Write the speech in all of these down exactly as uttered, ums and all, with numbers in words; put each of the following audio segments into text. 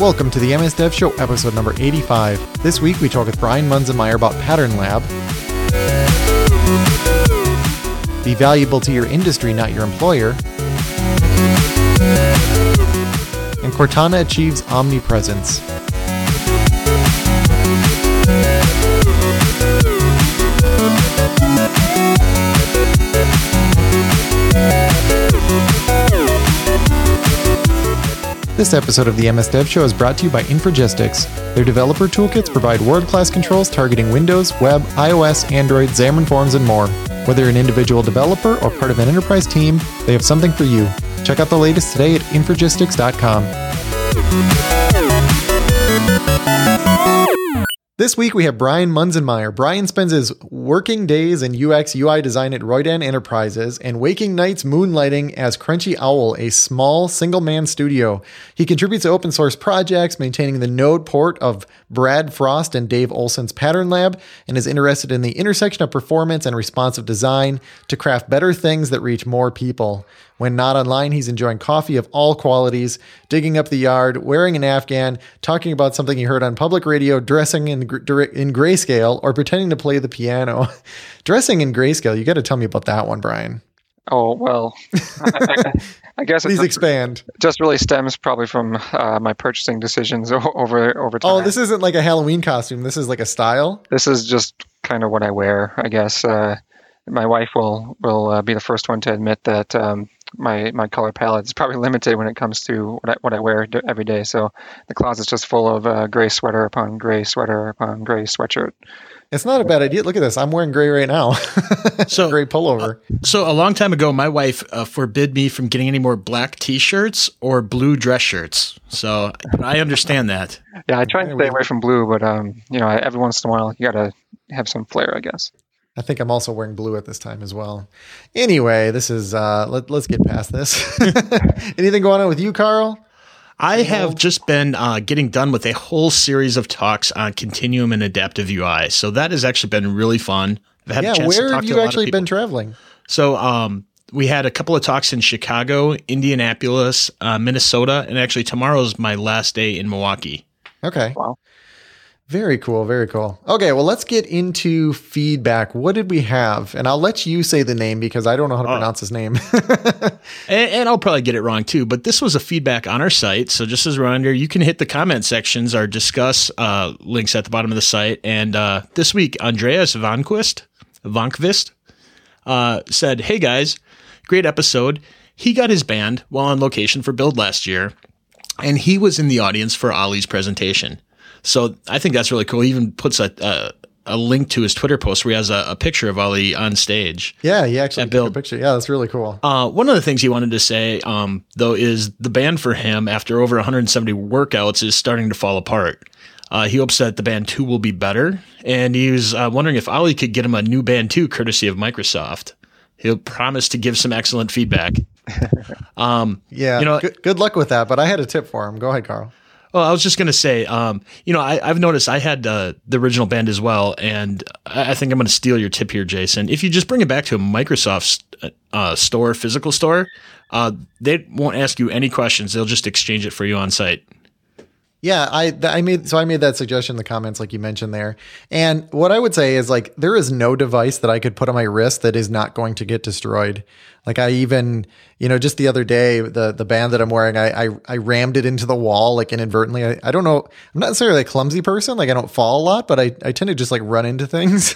Welcome to the M S Dev Show, episode number eighty-five. This week we talk with Brian Munzenmayer about Pattern Lab. Be valuable to your industry, not your employer. And Cortana achieves omnipresence. This episode of the M S Dev Show is brought to you by Infragistics. Their developer toolkits provide world-class controls targeting Windows, web, iOS, Android, Xamarin Forms, and more. Whether an individual developer or part of an enterprise team, they have something for you. Check out the latest today at Infragistics dot com. This week we have Brian Munzenmayer. Brian spends his working days in U X U I design at Roydan Enterprises and waking nights moonlighting as Crunchy Owl, a small single-man studio. He contributes to open source projects, maintaining the node port of Brad Frost and Dave Olson's Pattern Lab, and is interested in the intersection of performance and responsive design to craft better things that reach more people. When not online, he's enjoying coffee of all qualities, digging up the yard, wearing an Afghan, talking about something he heard on public radio, dressing in in grayscale, or pretending to play the piano. Dressing in grayscale, you got to tell me about that one, Brian. Oh, well, I, I guess please expand. It just really stems probably from uh, my purchasing decisions over over time. Oh, this isn't like a Halloween costume. This is like a style. This is just kind of what I wear, I guess. Uh, my wife will will uh, be the first one to admit that. Um, My my color palette is probably limited when it comes to what I, what I wear every day. So the closet's just full of uh, gray sweater upon gray sweater upon gray sweatshirt. It's not a bad idea. Look at this. I'm wearing gray right now. So gray pullover. Uh, so a long time ago, my wife uh, forbid me from getting any more black T-shirts or blue dress shirts. So I understand that. Yeah, I try and stay away from blue, but um, you know, every once in a while, you got to have some flair, I guess. I think I'm also wearing blue at this time as well. Anyway, this is uh, let, let's get past this. Anything going on with you, Carl? I have just been uh, getting done with a whole series of talks on Continuum and Adaptive U I. So that has actually been really fun. I've had yeah, a chance where to talk have to you actually been traveling? So um, we had a couple of talks in Chicago, Indianapolis, uh, Minnesota, and actually tomorrow's my last day in Milwaukee. Okay. Wow. Very cool. Very cool. Okay. Well, let's get into feedback. What did we have? And I'll let you say the name because I don't know how to oh. pronounce his name. and, and I'll probably get it wrong too, but this was a feedback on our site. So just as a reminder, you can hit the comment sections or discuss uh, links at the bottom of the site. And uh, this week, Andreas Vonkvist, Vonkvist uh, said, "Hey guys, great episode. He got his band while on location for Build last year, and he was in the audience for Ollie's presentation." So I think that's really cool. He even puts a a, a link to his Twitter post where he has a, a picture of Ali on stage. Yeah, he actually took a picture. Yeah, that's really cool. Uh, one of the things he wanted to say, um, though, is the band for him, after over one hundred seventy workouts, is starting to fall apart. Uh, he hopes that the band two will be better. And he was uh, wondering if Ali could get him a new band two, courtesy of Microsoft. He'll promise to give some excellent feedback. Um, yeah, you know, good, good luck with that. But I had a tip for him. Go ahead, Carl. Well, I was just going to say, um, you know, I, I've noticed I had uh, the original band as well, and I, I think I'm going to steal your tip here, Jason. If you just bring it back to a Microsoft uh, store, physical store, uh, they won't ask you any questions. They'll just exchange it for you on site. Yeah, I I made so I made that suggestion in the comments like you mentioned there. And what I would say is like there is no device that I could put on my wrist that is not going to get destroyed. Like I even, you know, just the other day, the the band that I'm wearing, I I, I rammed it into the wall like inadvertently. I, I don't know. I'm not necessarily a clumsy person. Like I don't fall a lot, but I, I tend to just like run into things.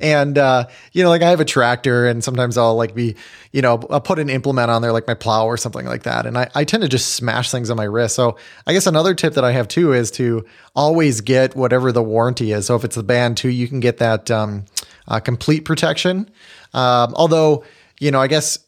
And, uh, you know, like I have a tractor and sometimes I'll like be, you know, I'll put an implement on there, like my plow or something like that. And I, I tend to just smash things on my wrist. So I guess another tip that that I have too is to always get whatever the warranty is. So if it's the band too, you can get that um, uh, complete protection. Um, although, you know, I guess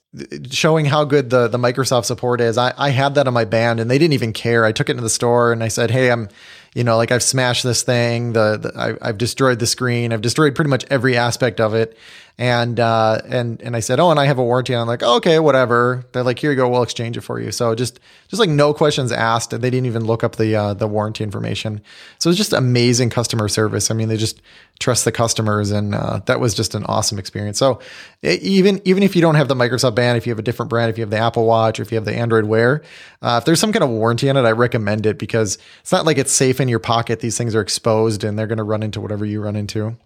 showing how good the, the Microsoft support is, I, I had that on my band and they didn't even care. I took it into the store and I said, "Hey, I'm, you know, like I've smashed this thing. The, the I, I've destroyed the screen. I've destroyed pretty much every aspect of it." And, uh, and, and I said, oh, and I have a warranty. And I'm like, oh, okay, whatever. They're like, here you go. We'll exchange it for you. So just, just like no questions asked. And they didn't even look up the, uh, the warranty information. So it's just amazing customer service. I mean, they just trust the customers, and, uh, that was just an awesome experience. So it, even, even if you don't have the Microsoft band, if you have a different brand, if you have the Apple Watch, or if you have the Android Wear, uh, if there's some kind of warranty on it, I recommend it, because it's not like it's safe in your pocket. These things are exposed and they're going to run into whatever you run into.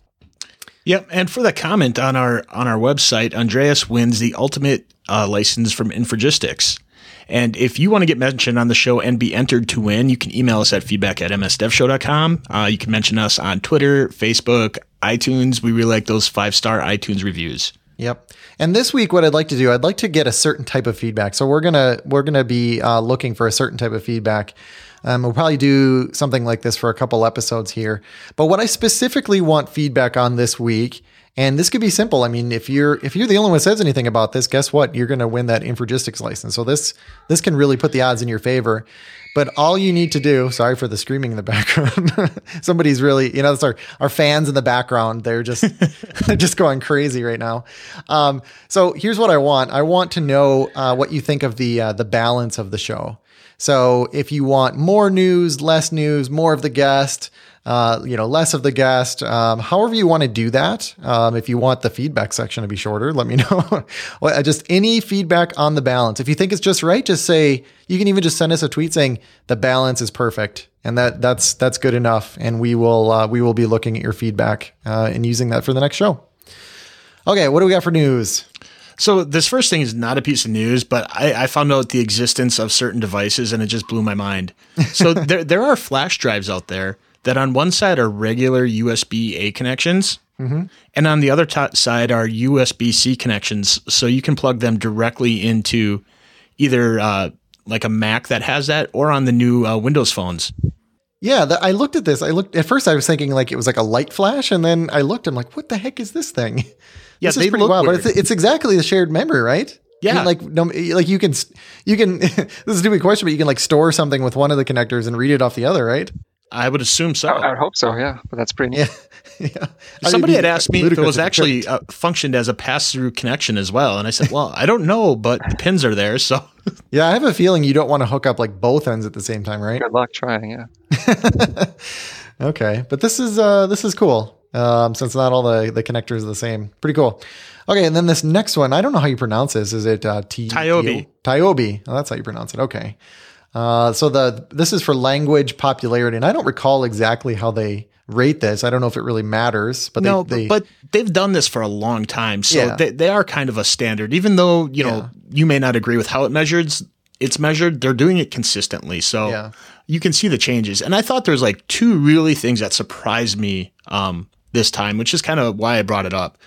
Yep. And for the comment on our on our website, Andreas wins the ultimate uh, license from Infragistics. And if you want to get mentioned on the show and be entered to win, you can email us at feedback at m s dev show dot com. Uh, you can mention us on Twitter, Facebook, iTunes. We really like those five-star iTunes reviews. Yep. And this week, what I'd like to do, I'd like to get a certain type of feedback. So we're going to we're gonna be uh, looking for a certain type of feedback. Um, we'll probably do something like this for a couple episodes here. But what I specifically want feedback on this week, and this could be simple. I mean, if you're if you're the only one who says anything about this, guess what? You're going to win that Infragistics license. So this this can really put the odds in your favor. But all you need to do, sorry for the screaming in the background. Somebody's really, you know, it's our, our fans in the background. They're just, they're just going crazy right now. Um, so here's what I want. I want to know uh, what you think of the uh, the balance of the show. So if you want more news, less news, more of the guest, uh, you know, less of the guest, um, however you want to do that. Um, if you want the feedback section to be shorter, let me know. Well, just any feedback on the balance. If you think it's just right, just say, you can even just send us a tweet saying the balance is perfect. And that that's, that's good enough. And we will, uh, we will be looking at your feedback, uh, and using that for the next show. Okay. What do we got for news? So this first thing is not a piece of news, but I, I found out the existence of certain devices, and it just blew my mind. So there there are flash drives out there that on one side are regular U S B A connections, mm-hmm. and on the other t- side are U S B C connections. So you can plug them directly into either uh, like a Mac that has that, or on the new uh, Windows phones. Yeah, the, I looked at this. I looked at first. I was thinking like it was like a light flash, and then I looked. I'm like, what the heck is this thing? Yeah, this they is pretty look wild, weird. But it's, it's exactly the shared memory, right? Yeah, I mean, like no, like you can you can. This is a stupid question, but you can like store something with one of the connectors and read it off the other, right? I would assume so. I, I would hope so. Yeah, but that's pretty neat. Yeah. Yeah. Somebody had asked me if it was actually uh, functioned as a pass-through connection as well, and I said, "Well, I don't know, but the pins are there." So yeah, I have a feeling you don't want to hook up like both ends at the same time, right? Good luck trying. Yeah. Okay, but this is uh, this is cool. Um, since not all the, the connectors are the same. Pretty cool. Okay. And then this next one, I don't know how you pronounce this. Is it uh, T- TIOBE? TIOBE. Oh, that's how you pronounce it. Okay. Uh, so the this is for language popularity. And I don't recall exactly how they rate this. I don't know if it really matters. But no, they, they, but they've done this for a long time. So yeah. they, they are kind of a standard. Even though, you know, yeah. you may not agree with how it measures, it's measured. They're doing it consistently. So yeah. you can see the changes. And I thought there was like two really things that surprised me. Um, this time, which is kind of why I brought it up.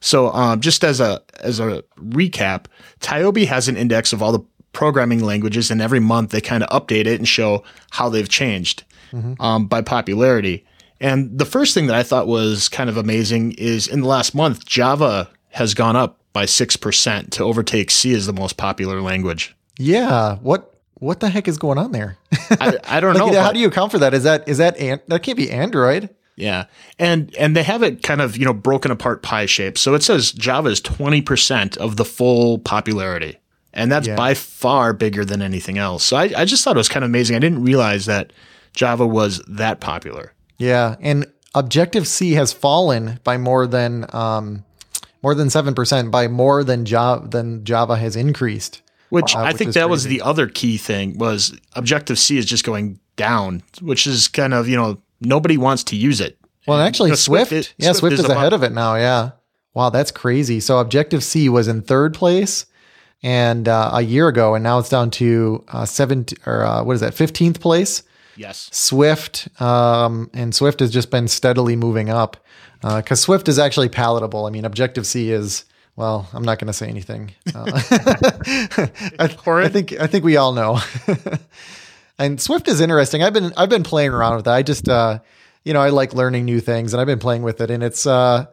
So um, just as a as a recap, TIOBE has an index of all the programming languages, and every month they kind of update it and show how they've changed mm-hmm. um, by popularity. And the first thing that I thought was kind of amazing is in the last month, Java has gone up by six percent to overtake C as the most popular language. Yeah. What what the heck is going on there? I, I don't like, know. How do you account for that? Is that is that an- that can't be Android? Yeah. And and they have it kind of, you know, broken apart pie shape. So it says Java is twenty percent of the full popularity. And that's yeah. by far bigger than anything else. So I, I just thought it was kind of amazing. I didn't realize that Java was that popular. Yeah. And Objective-C has fallen by more than um, more than seven percent, by more than Java, than Java has increased. Which uh, I which think that crazy. was the other key thing was Objective-C is just going down, which is kind of, you know, nobody wants to use it. Well, and actually, you know, Swift, Swift, yeah, Swift, Swift is, is ahead of it now. Yeah. Wow, that's crazy. So Objective-C was in third place and uh, a year ago, and now it's down to uh, seven or uh, what is that? fifteenth place. Yes. Swift, um, and Swift has just been steadily moving up because uh, Swift is actually palatable. I mean, Objective-C is. Well, I'm not going to say anything. Uh, I, I think I think we all know. And Swift is interesting. I've been, I've been playing around with that. I just, uh, you know, I like learning new things and I've been playing with it and it's, uh,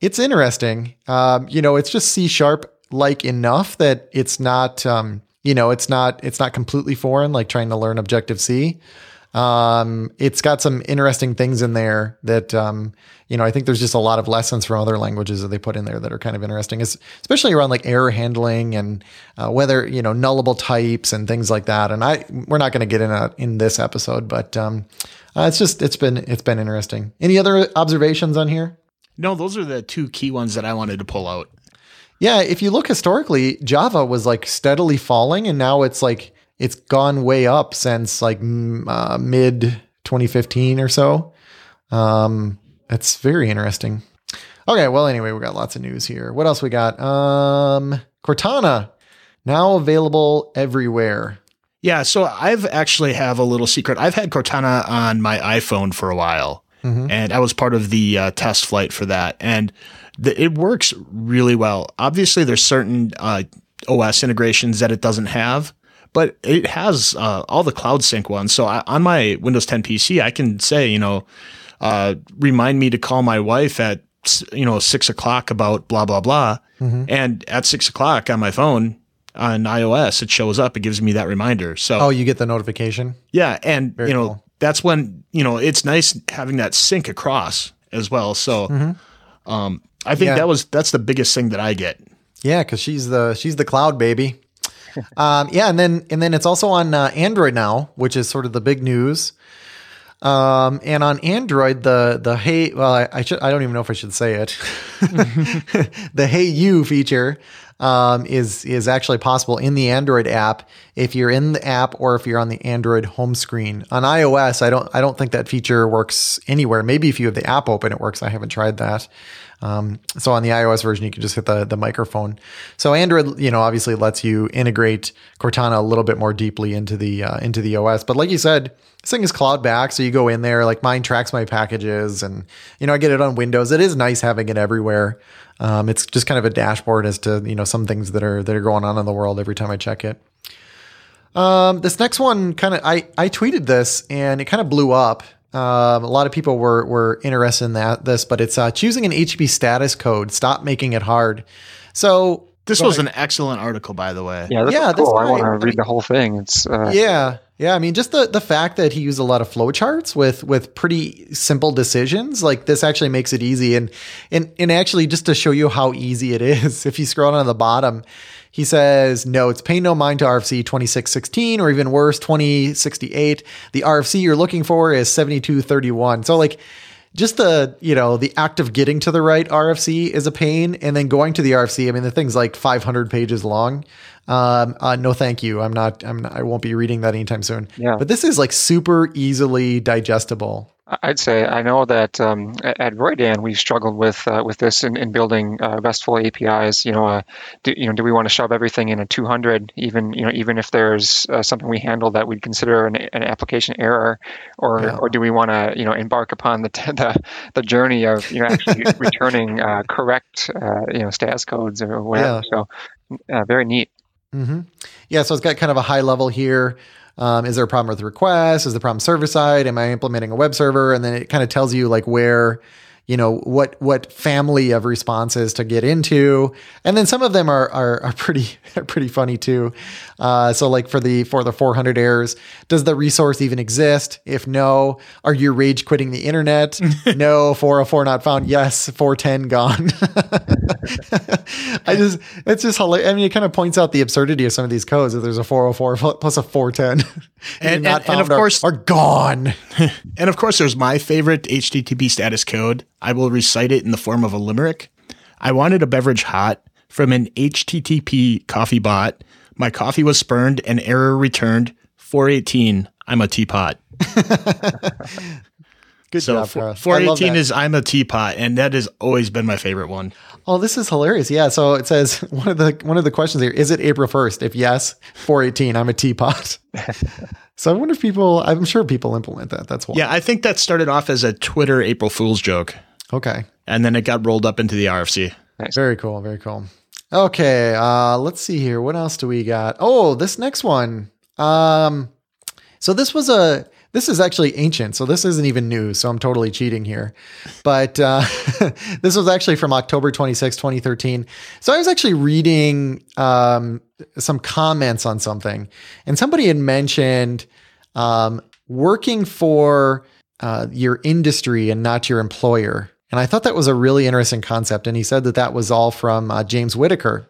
it's interesting. Um, you know, it's just C sharp like enough that it's not, um, you know, it's not, it's not completely foreign, like trying to learn Objective C. Um, it's got some interesting things in there that, um, you know, I think there's just a lot of lessons from other languages that they put in there that are kind of interesting, it's especially around like error handling and uh, whether, you know, nullable types and things like that. And I, we're not going to get in a, in this episode, but um, uh, it's just, it's been, it's been interesting. Any other observations on here? No, those are the two key ones that I wanted to pull out. Yeah. If you look historically, Java was like steadily falling, and now it's like, it's gone way up since like uh, mid twenty fifteen or so. Um, that's very interesting. Okay. Well, anyway, we got lots of news here. What else we got? Um, Cortana now available everywhere. Yeah. So I've actually have a little secret. I've had Cortana on my iPhone for a while, mm-hmm. and I was part of the uh, test flight for that. And the, it works really well. Obviously there's certain uh, O S integrations that it doesn't have, but it has uh, all the Cloud Sync ones. So I, on my Windows ten P C, I can say, you know, uh, remind me to call my wife at, you know, six o'clock about blah, blah, blah. Mm-hmm. And at six o'clock on my phone on iOS, it shows up. It gives me that reminder. So Oh, you get the notification? Yeah. And, Very you know, cool. that's when, you know, it's nice having that sync across as well. So mm-hmm. um, I think yeah. that was that's the biggest thing that I get. Yeah, because she's the she's the cloud baby. Um, yeah. And then, and then it's also on uh, Android now, which is sort of the big news. Um, and on Android, the, the, Hey, well, I, I should, I don't even know if I should say it. The Hey You feature, um, is, is actually possible in the Android app if you're in the app or if you're on the Android home screen. On iOS, I don't, I don't think that feature works anywhere. Maybe if you have the app open, it works. I haven't tried that. Um, so on the iOS version, you can just hit the, the microphone. So Android, you know, obviously lets you integrate Cortana a little bit more deeply into the, uh, into the O S. But like you said, this thing is cloud back. So you go in there, like mine tracks my packages and, you know, I get it on Windows. It is nice having it everywhere. Um, it's just kind of a dashboard as to, you know, some things that are, that are going on in the world every time I check it. Um, this next one kind of, I, I tweeted this and it kind of blew up. Um, a lot of people were, were interested in that, this, but it's, uh, choosing an H T T P status code. Stop making it hard. So this was ahead. An excellent article, by the way. Yeah. That's yeah cool. I want to read I mean, the whole thing. It's, uh, yeah. Yeah. I mean, just the, the fact that he used a lot of flowcharts with, with pretty simple decisions, like this actually makes it easy. And, and, and actually just to show you how easy it is, if you scroll down to the bottom, he says, no, it's paying no mind to R F C twenty-six sixteen or even worse, twenty sixty-eight. The R F C you're looking for is seventy-two thirty-one. So like just the, you know, the act of getting to the right R F C is a pain. And then going to the R F C, I mean, the thing's like five hundred pages long. Um, uh, no, thank you. I'm not, I'm not, I won't be reading that anytime soon, yeah. But this is like super easily digestible. I'd say I know that um, at Roydan we've struggled with uh, with this in, in building uh, RESTful A P Is. You know, uh, do, you know, do we want to shove everything in a two hundred? Even you know, even if there's uh, something we handle that we'd consider an, an application error, or yeah. or do we want to you know embark upon the t- the, the journey of you know actually returning uh, correct uh, you know status codes or whatever? Yeah. So uh, very neat. Mm-hmm. Yeah. So it's got kind of a high level here. Um, is there a problem with requests? Is the problem server side? Am I implementing a web server? And then it kind of tells you like where, you know, what, what family of responses to get into. And then some of them are, are, are pretty, are pretty funny too. Uh, so like for the, for the four hundred errors, does the resource even exist? If no, are you rage quitting the internet? No, four oh four not found. Yes. four ten gone. I just, it's just hilarious. I mean, it kind of points out the absurdity of some of these codes. If there's a four oh four plus a four ten and, and, not found and of course are, are gone. And of course there's my favorite H T T P status code. I will recite it in the form of a limerick. I wanted a beverage hot from an H T T P coffee bot. My coffee was spurned and error returned. four eighteen, I'm a teapot. Good so job, Carl. four eighteen is I'm a teapot, and that has always been my favorite one. Oh, this is hilarious. Yeah. So it says one of the one of the questions here, is it April first? If yes, four eighteen, I'm a teapot. So I wonder if people, I'm sure people implement that. That's why. Yeah. I think that started off as a Twitter April Fool's joke. Okay. And then it got rolled up into the R F C. Nice. Very cool. Very cool. Okay. Uh, let's see here. What else do we got? Oh, this next one. Um, so this was a, This is actually ancient, so this isn't even new, so I'm totally cheating here. But uh, this was actually from October twenty-sixth, twenty thirteen. So I was actually reading um, some comments on something, and somebody had mentioned um, working for uh, your industry and not your employer. And I thought that was a really interesting concept. And he said that that was all from uh, James Whittaker.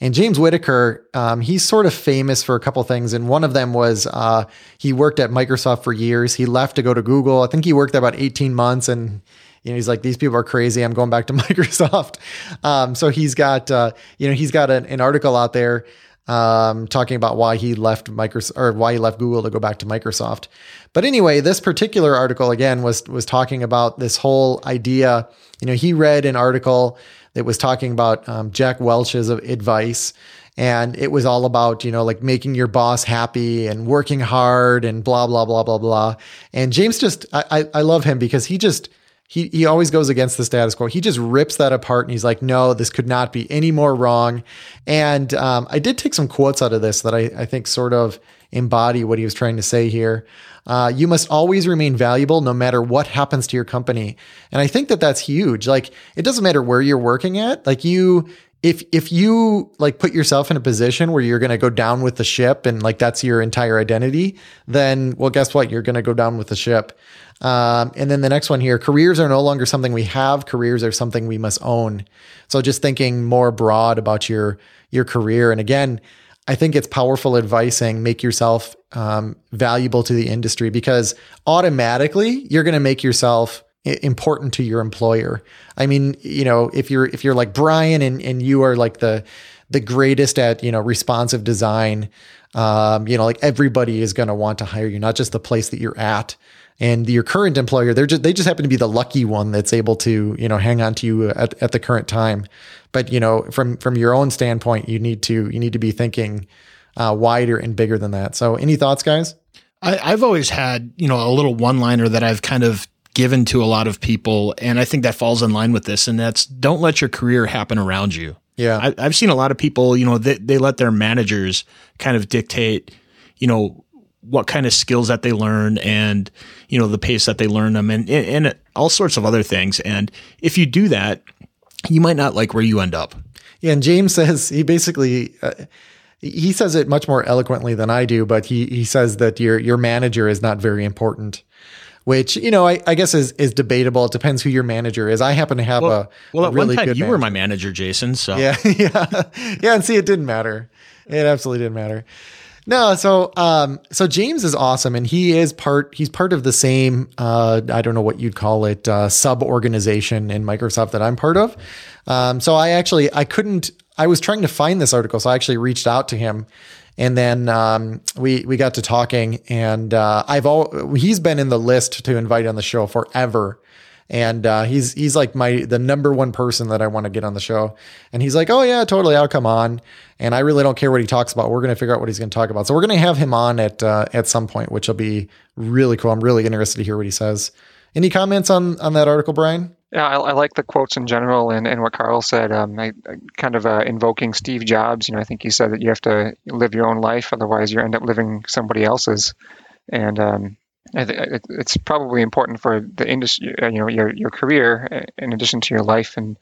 And James Whittaker, um, he's sort of famous for a couple things. And one of them was uh, he worked at Microsoft for years. He left to go to Google. I think he worked there about eighteen months. And you know, he's like, these people are crazy. I'm going back to Microsoft. Um, so he's got, uh, you know, he's got an, an article out there um, talking about why he left Microsoft or why he left Google to go back to Microsoft. But anyway, this particular article, again, was was talking about this whole idea. You know, he read an article that was talking about um, Jack Welch's advice, and it was all about, you know, like making your boss happy and working hard and blah, blah, blah, blah, blah. And James just, I, I, I love him because he just, He he always goes against the status quo. He just rips that apart and he's like, no, this could not be any more wrong. And um, I did take some quotes out of this that I, I think sort of embody what he was trying to say here. Uh, you must always remain valuable no matter what happens to your company. And I think that that's huge. Like, it doesn't matter where you're working at. Like you... If if you like put yourself in a position where you're going to go down with the ship and like that's your entire identity, then, well, guess what? You're going to go down with the ship. Um, and then the next one here, careers are no longer something we have. Careers are something we must own. So just thinking more broad about your your career. And again, I think it's powerful advice saying make yourself um, valuable to the industry, because automatically you're going to make yourself important to your employer. I mean, you know, if you're, if you're like Brian and, and you are like the, the greatest at, you know, responsive design, um, you know, like everybody is going to want to hire you, not just the place that you're at. And your current employer, they're just, they just happen to be the lucky one that's able to, you know, hang on to you at, at the current time. But, you know, from, from your own standpoint, you need to, you need to be thinking uh, wider and bigger than that. So any thoughts, guys? I, I've always had, you know, a little one-liner that I've kind of given to a lot of people. And I think that falls in line with this. And that's, don't let your career happen around you. Yeah. I, I've seen a lot of people, you know, they, they let their managers kind of dictate, you know, what kind of skills that they learn and, you know, the pace that they learn them and, and, and all sorts of other things. And if you do that, you might not like where you end up. Yeah. And James says, he basically, uh, he says it much more eloquently than I do, but he, he says that your, your manager is not very important. Which, you know, I, I guess is, is debatable. It depends who your manager is. I happen to have well, a well. At really one time, good you manager. Were my manager, Jason. So yeah, yeah, yeah. And see, it didn't matter. It absolutely didn't matter. No, so um, so James is awesome, and he is part. He's part of the same. Uh, I don't know what you'd call it, uh, sub organization in Microsoft that I'm part of. Um, so I actually I couldn't. I was trying to find this article, so I actually reached out to him. And then um, we we got to talking, and uh, I've all he's been in the list to invite on the show forever, and uh, he's he's like my the number one person that I want to get on the show, and he's like, oh yeah, totally, I'll come on, and I really don't care what he talks about. We're going to figure out what he's going to talk about, so we're going to have him on at uh, at some point, which will be really cool. I'm really interested to hear what he says. Any comments on on that article, Brian? Yeah, I, I like the quotes in general and, and what Carl said, um, I, I kind of uh, invoking Steve Jobs. You know, I think he said that you have to live your own life, otherwise you end up living somebody else's. And um, I th- it, it's probably important for the industry, uh, you know, your, your career in addition to your life. And,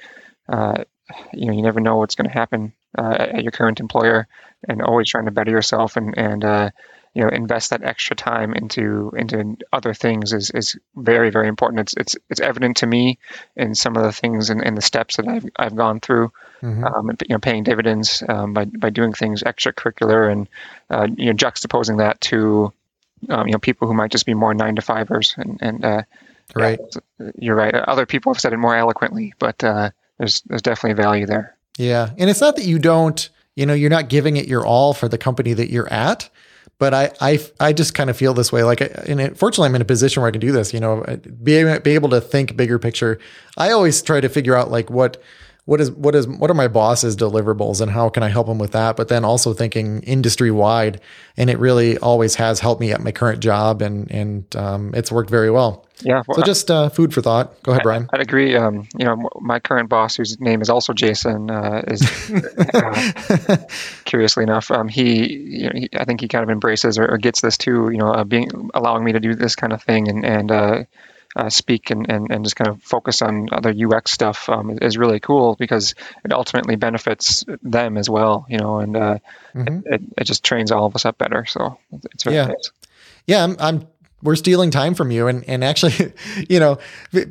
uh, you know, you never know what's going to happen uh, at your current employer, and always trying to better yourself and, and uh, you know, invest that extra time into into other things is, is very, very important. It's it's it's evident to me in some of the things and, and the steps that I've I've gone through, mm-hmm. um, you know, paying dividends um, by by doing things extracurricular and uh, you know, juxtaposing that to um, you know, people who might just be more nine to fivers and and uh, right, yeah, you're right. Other people have said it more eloquently, but uh, there's there's definitely value there. Yeah, and it's not that you don't, you know, you're not giving it your all for the company that you're at. But I, I, I just kind of feel this way. Like, and fortunately I'm in a position where I can do this, you know, be, be able to think bigger picture. I always try to figure out like what, what is, what is, what are my boss's deliverables and how can I help them with that? But then also thinking industry wide, and it really always has helped me at my current job, and, and, um, it's worked very well. Yeah. Well, so just uh, food for thought. Go ahead, Brian. I'd agree. Um, you know, my current boss, whose name is also Jason, uh, is uh, curiously enough, um, he, you know, he, I think he kind of embraces or, or gets this too. You know, uh, being allowing me to do this kind of thing and and uh, uh, speak and, and and just kind of focus on other U X stuff um, is really cool, because it ultimately benefits them as well. You know, and uh, mm-hmm. it, it, it just trains all of us up better. So it's really yeah, nice. yeah. I'm. I'm we're stealing time from you. And, and actually, you know,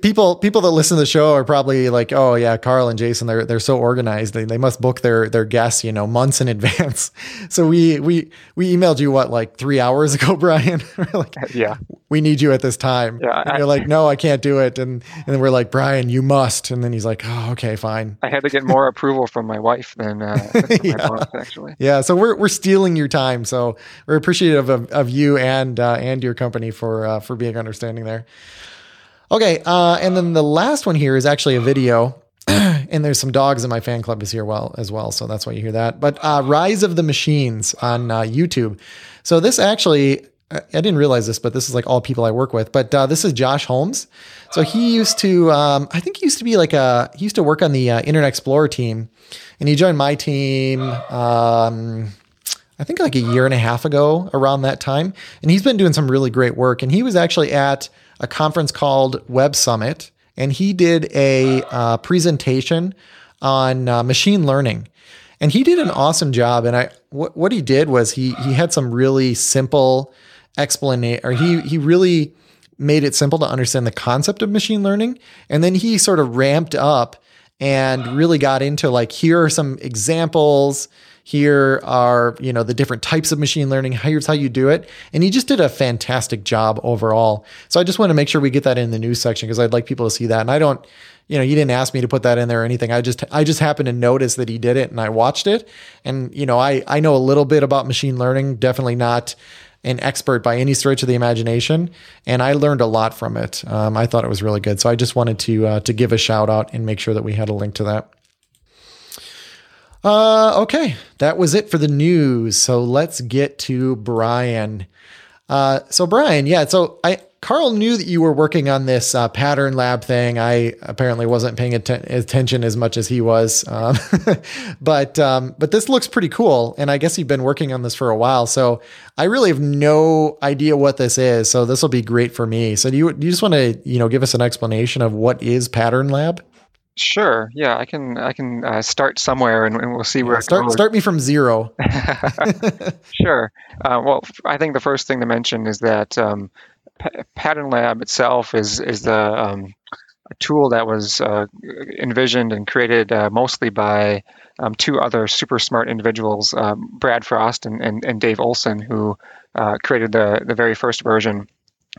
people, people that listen to the show are probably like, oh yeah, Carl and Jason, they're, they're so organized. They, they must book their, their guests, you know, months in advance. So we, we, we emailed you what, like three hours ago, Brian, we're like, yeah, we need you at this time. Yeah, and you're I, like, no, I can't do it. And, and then we're like, Brian, you must. And then he's like, oh, okay, fine. I had to get more approval from my wife than, uh, than yeah. my boss, actually. Yeah. So we're, we're stealing your time. So we're appreciative of, of you and, uh, and your company for uh, for being understanding there. Okay, uh, and then the last one here is actually a video, and there's some dogs in my fan club is here well as well, so that's why you hear that. But uh, Rise of the Machines on uh, YouTube. So this actually, I didn't realize this, but this is like all people I work with. But uh, this is Josh Holmes. So he used to, um, I think he used to be like a, he used to work on the uh, Internet Explorer team, and he joined my team. Um, I think like a year and a half ago around that time. And he's been doing some really great work. And he was actually at a conference called Web Summit. And he did a uh, presentation on uh, machine learning. And he did an awesome job. And I, wh- what he did was he he had some really simple explanation, or he he really made it simple to understand the concept of machine learning. And then he sort of ramped up and really got into like, here are some examples. Here are, you know, the different types of machine learning. Here's how you do it. And he just did a fantastic job overall. So I just want to make sure we get that in the news section because I'd like people to see that. And I don't, you know, you didn't ask me to put that in there or anything. I just, I just happened to notice that he did it and I watched it. And, you know, I, I know a little bit about machine learning, definitely not an expert by any stretch of the imagination. And I learned a lot from it. Um, I thought it was really good. So I just wanted to, uh, to give a shout out and make sure that we had a link to that. Uh, okay, that was it for the news. So let's get to Brian. Uh, so Brian, yeah, so I Carl knew that you were working on this uh, Pattern Lab thing. I apparently wasn't paying atten- attention as much as he was, um, but um, but this looks pretty cool. And I guess you've been working on this for a while. So I really have no idea what this is. So this will be great for me. So do you do you just want to you know give us an explanation of what is Pattern Lab? Sure. Yeah, I can. I can uh, start somewhere, and, and we'll see where. Yeah, start. It goes. Start me from zero. Sure. Uh, well, I think the first thing to mention is that um, P- Pattern Lab itself is is the um, a tool that was uh, envisioned and created uh, mostly by um, two other super smart individuals, um, Brad Frost and, and and Dave Olson, who uh, created the the very first version,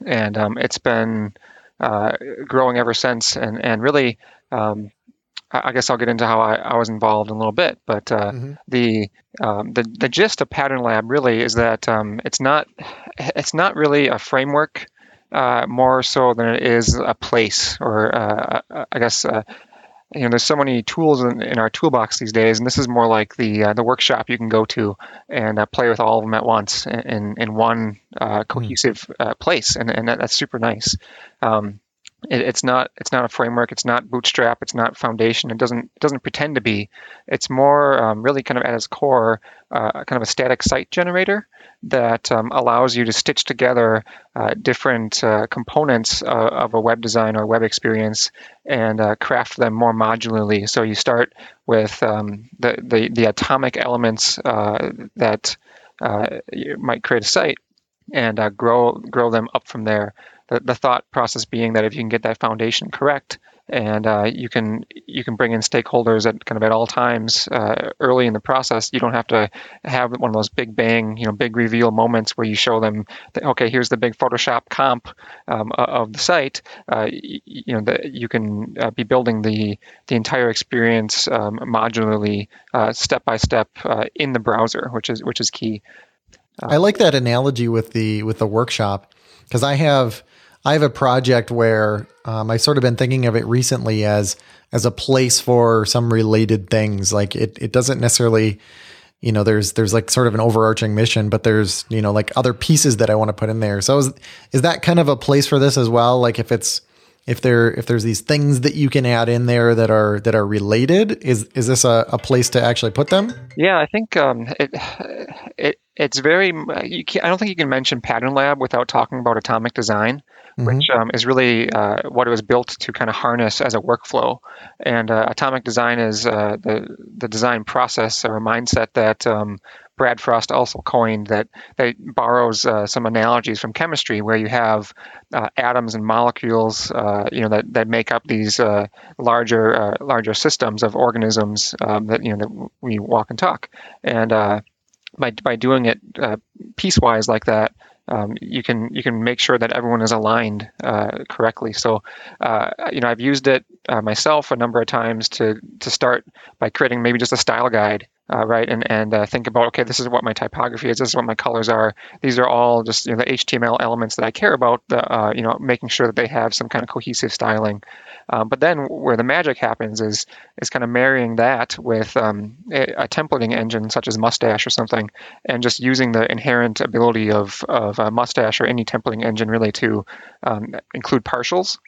and um, it's been uh, growing ever since, and and really. Um, I guess I'll get into how I, I was involved in a little bit, but uh, mm-hmm. the, um, the the gist of Pattern Lab really is that um, it's not it's not really a framework uh, more so than it is a place, or uh, I guess uh, you know there's so many tools in, in our toolbox these days, and this is more like the uh, the workshop you can go to and uh, play with all of them at once in in one uh, cohesive mm-hmm. uh, place, and and that, that's super nice. Um, It, it's not. It's not a framework. It's not bootstrap. It's not foundation. It doesn't. It doesn't pretend to be. It's more um, really kind of at its core, uh, kind of a static site generator that um, allows you to stitch together uh, different uh, components uh, of a web design or web experience and uh, craft them more modularly. So you start with um, the, the the atomic elements uh, that uh, you might create a site and uh, grow grow them up from there. The, the thought process being that if you can get that foundation correct, and uh, you can you can bring in stakeholders at kind of at all times uh, early in the process, you don't have to have one of those big bang, you know, big reveal moments where you show them, that, okay, here's the big Photoshop comp um, of the site. Uh, you, you know, that you can uh, be building the the entire experience um, modularly, uh, step by step uh, in the browser, which is which is key. Uh, I like that analogy with the with the workshop because I have. I have a project where um, I've sort of been thinking of it recently as as a place for some related things. Like it it doesn't necessarily, you know, there's there's like sort of an overarching mission, but there's, you know, like other pieces that I want to put in there. So is, is that kind of a place for this as well? Like if it's if there if there's these things that you can add in there that are that are related, is is this a, a place to actually put them? Yeah, I think um, it it it's very. You can't, I don't think you can mention Pattern Lab without talking about atomic design. Mm-hmm. Which um, is really uh, what it was built to kind of harness as a workflow. And uh, atomic design is uh, the the design process or mindset that um, Brad Frost also coined that that borrows uh, some analogies from chemistry, where you have uh, atoms and molecules, uh, you know, that, that make up these uh, larger uh, larger systems of organisms um, that you know that we walk and talk. And uh, by by doing it uh, piecewise like that, Um, you can you can make sure that everyone is aligned uh, correctly. So, uh, you know, I've used it uh, myself a number of times to to start by creating maybe just a style guide, uh, right? And and uh, think about, okay, this is what my typography is. This is what my colors are. These are all just, you know, the H T M L elements that I care about. The, uh, you know, making sure that they have some kind of cohesive styling. Um, but then where the magic happens is is kind of marrying that with um, a, a templating engine such as Mustache or something, and just using the inherent ability of, of uh, Mustache or any templating engine really to um, include partials.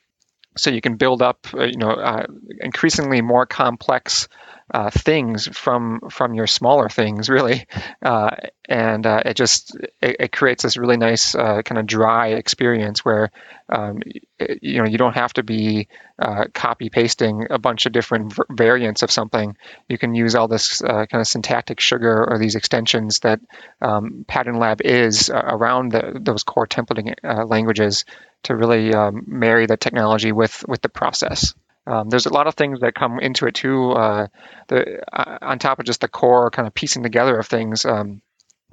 So you can build up, uh, you know, uh, increasingly more complex uh, things from from your smaller things, really, uh, and uh, it just it, it creates this really nice uh, kind of dry experience where, um, it, you know, you don't have to be uh, copy pasting a bunch of different v- variants of something. You can use all this uh, kind of syntactic sugar or these extensions that um, Pattern Lab is uh, around the, those core templating uh, languages, to really um, marry the technology with, with the process. Um, there's a lot of things that come into it too. Uh, the, uh, on top of just the core kind of piecing together of things, um,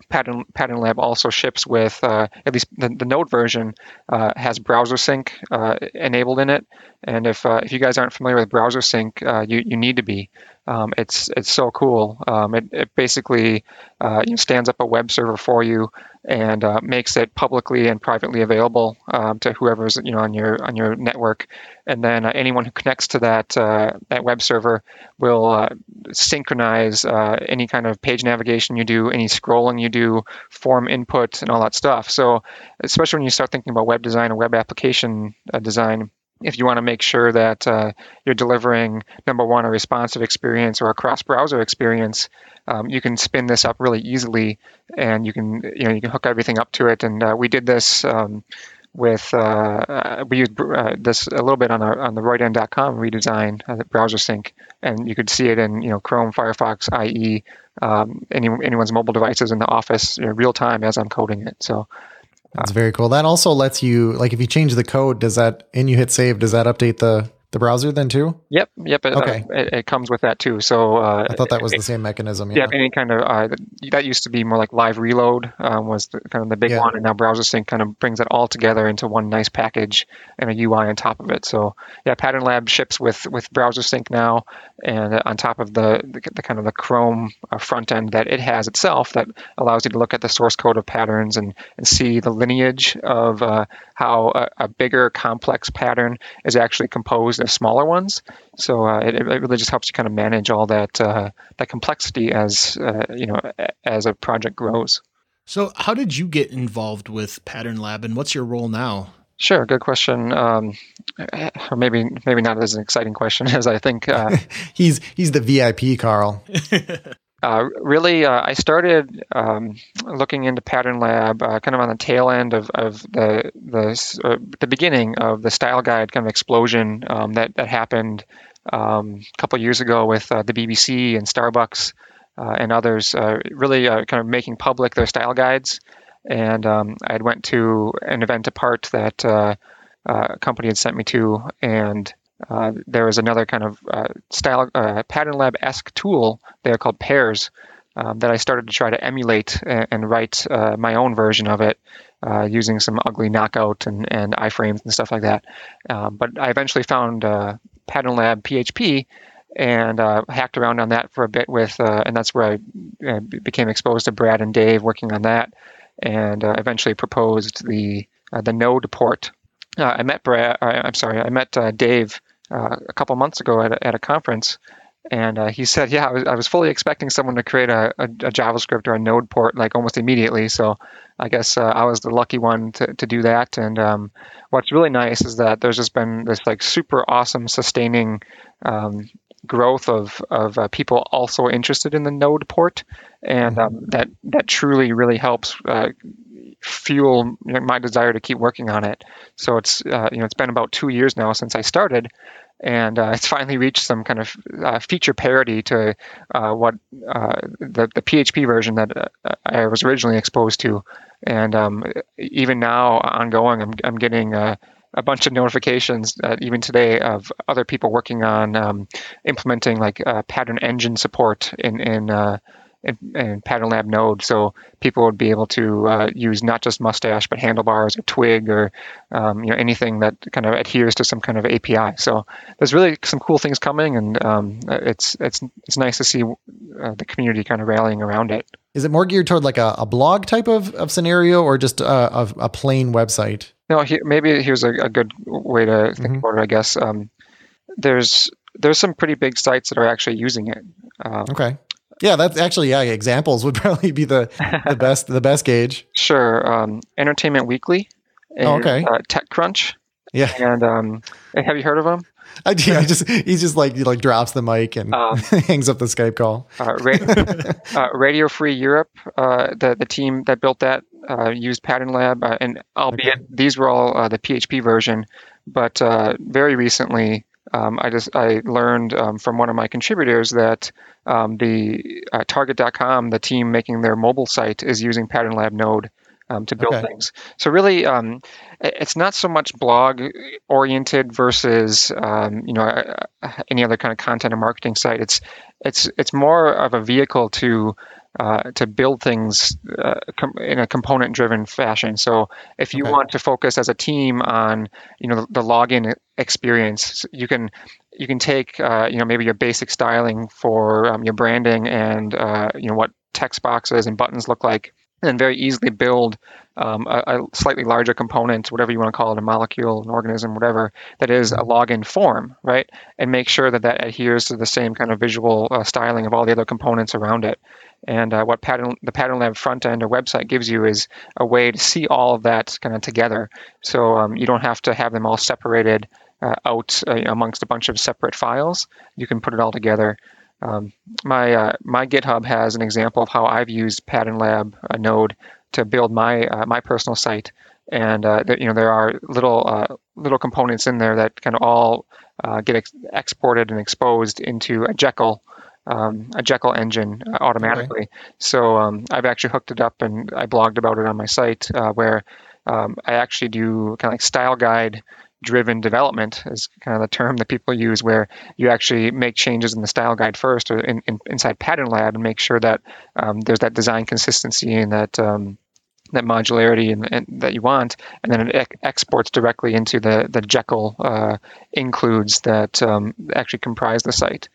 Pattern, Pattern Lab also ships with, uh, at least the, the Node version, uh, has browser sync uh, enabled in it. And if uh, if you guys aren't familiar with browser sync, uh, you, you need to be. Um, it's it's so cool. Um, it, it basically uh, you know, stands up a web server for you and uh, makes it publicly and privately available um, to whoever's you know on your on your network. And then uh, anyone who connects to that uh, that web server will uh, synchronize uh, any kind of page navigation you do, any scrolling you do, form input, and all that stuff. So especially when you start thinking about web design and web application uh, design. If you want to make sure that uh, you're delivering, number one, a responsive experience or a cross-browser experience, um, you can spin this up really easily, and you can you know you can hook everything up to it. And uh, we did this um, with uh, uh, we used uh, this a little bit on our on the Roydan dot com redesign, uh, the browser sync, and you could see it in you know Chrome, Firefox, I E, um, any, anyone's mobile devices in the office, you know, real time as I'm coding it. So. That's very cool. That also lets you, like, if you change the code, does that, and you hit save, does that update the, the browser then too? Yep. Yep. It, okay. Uh, it, it comes with that too. So uh, I thought that was it, the same mechanism. Yeah. yeah any kind of, uh, that used to be more like live reload uh, was the, kind of the big yeah. one. And now browser sync kind of brings it all together into one nice package and a U I on top of it. So yeah, Pattern Lab ships with, with browser sync now. And on top of the, the, the kind of the Chrome front end that it has itself that allows you to look at the source code of patterns and, and see the lineage of uh, how a, a bigger complex pattern is actually composed of smaller ones. So uh, it, it really just helps you kind of manage all that uh, that complexity as uh, you know as a project grows. So how did you get involved with Pattern Lab, and what's your role now? Sure, good question. Um, or maybe maybe not as an exciting question as I think. Uh, he's he's the V I P, Carl. Uh, really, uh, I started um, looking into Pattern Lab uh, kind of on the tail end of, of the the, uh, the beginning of the style guide kind of explosion um, that that happened um, a couple of years ago with uh, the B B C and Starbucks uh, and others. Uh, really, uh, kind of making public their style guides. And um, I went to an event apart that uh, uh, a company had sent me to, and. Uh, there was another kind of uh, style uh, Pattern Lab-esque tool there called Pairs um, that I started to try to emulate and, and write uh, my own version of it uh, using some ugly knockout and, and iframes and stuff like that. Uh, but I eventually found uh, Pattern Lab P H P and uh, hacked around on that for a bit with, uh, and that's where I uh, became exposed to Brad and Dave working on that, and uh, eventually proposed the uh, the Node port. Uh, I met Brad. Uh, I'm sorry. I met uh, Dave uh, a couple months ago at a, at a conference, and uh, he said, "Yeah, I was, I was fully expecting someone to create a, a, a JavaScript or a Node port like almost immediately." So I guess uh, I was the lucky one to, to do that. And um, what's really nice is that there's just been this like super awesome sustaining um, growth of of uh, people also interested in the Node port, and um, that that truly really helps. Uh, fuel my desire to keep working on it. So it's uh, you know it's been about two years now since I started, And uh, it's finally reached some kind of uh, feature parity to uh, what uh, the, the P H P version that uh, I was originally exposed to. And um, even now, ongoing, I'm, I'm getting uh, a bunch of notifications, uh, even today, of other people working on um, implementing like uh, pattern engine support in in, uh, in in Pattern Lab Node. So people would be able to uh, use not just Mustache, but handlebars or Twig or um, you know anything that kind of adheres to some kind of A P I. So there's really some cool things coming, and um, it's it's it's nice to see uh, the community kind of rallying around it. Is it more geared toward like a, a blog type of, of scenario, or just a, a, a plain website? No, he, maybe here's a, a good way to think mm-hmm. about it, I guess. Um, there's there's some pretty big sites that are actually using it. Um, okay. Yeah, that's actually, yeah, examples would probably be the, the best the best gauge. Sure. Um, Entertainment Weekly. And, oh, okay. Uh, TechCrunch. Yeah. And um, have you heard of them? I do. Yeah. I just, he just like, he like drops the mic and um, hangs up the Skype call. Uh, ra- uh, Radio Free Europe, uh, the, the team that built that, Uh, used Pattern Lab, uh, and albeit okay. these were all uh, the P H P version, but uh, very recently um, I just I learned um, from one of my contributors that um, the uh, Target dot com, the team making their mobile site, is using Pattern Lab Node um, to build okay. things. So really, um, it's not so much blog oriented versus um, you know uh, any other kind of content or marketing site. It's it's it's more of a vehicle to Uh, to build things uh, com- in a component-driven fashion. So if you okay. want to focus as a team on, you know, the, the login experience, you can you can take, uh, you know, maybe your basic styling for um, your branding and, uh, you know, what text boxes and buttons look like, and very easily build um, a, a slightly larger component, whatever you want to call it, a molecule, an organism, whatever, that is a login form, right? And make sure that that adheres to the same kind of visual uh, styling of all the other components around it. And uh, what pattern, the Pattern Lab front end or website gives you is a way to see all of that kind of together. So um, you don't have to have them all separated uh, out uh, amongst a bunch of separate files. You can put it all together. Um, my uh, my GitHub has an example of how I've used Pattern Lab uh, Node to build my uh, my personal site, and uh, th- you know there are little uh, little components in there that kind of all uh, get ex- exported and exposed into a Jekyll um, a Jekyll engine uh, automatically. Okay. So um, I've actually hooked it up, and I blogged about it on my site uh, where um, I actually do kind of like style guide driven development is kind of the term that people use, where you actually make changes in the style guide first or in, in, inside Pattern Lab and make sure that um, there's that design consistency and that um, that modularity and, and that you want, and then it ex- exports directly into the the Jekyll uh, includes that um, actually comprise the site.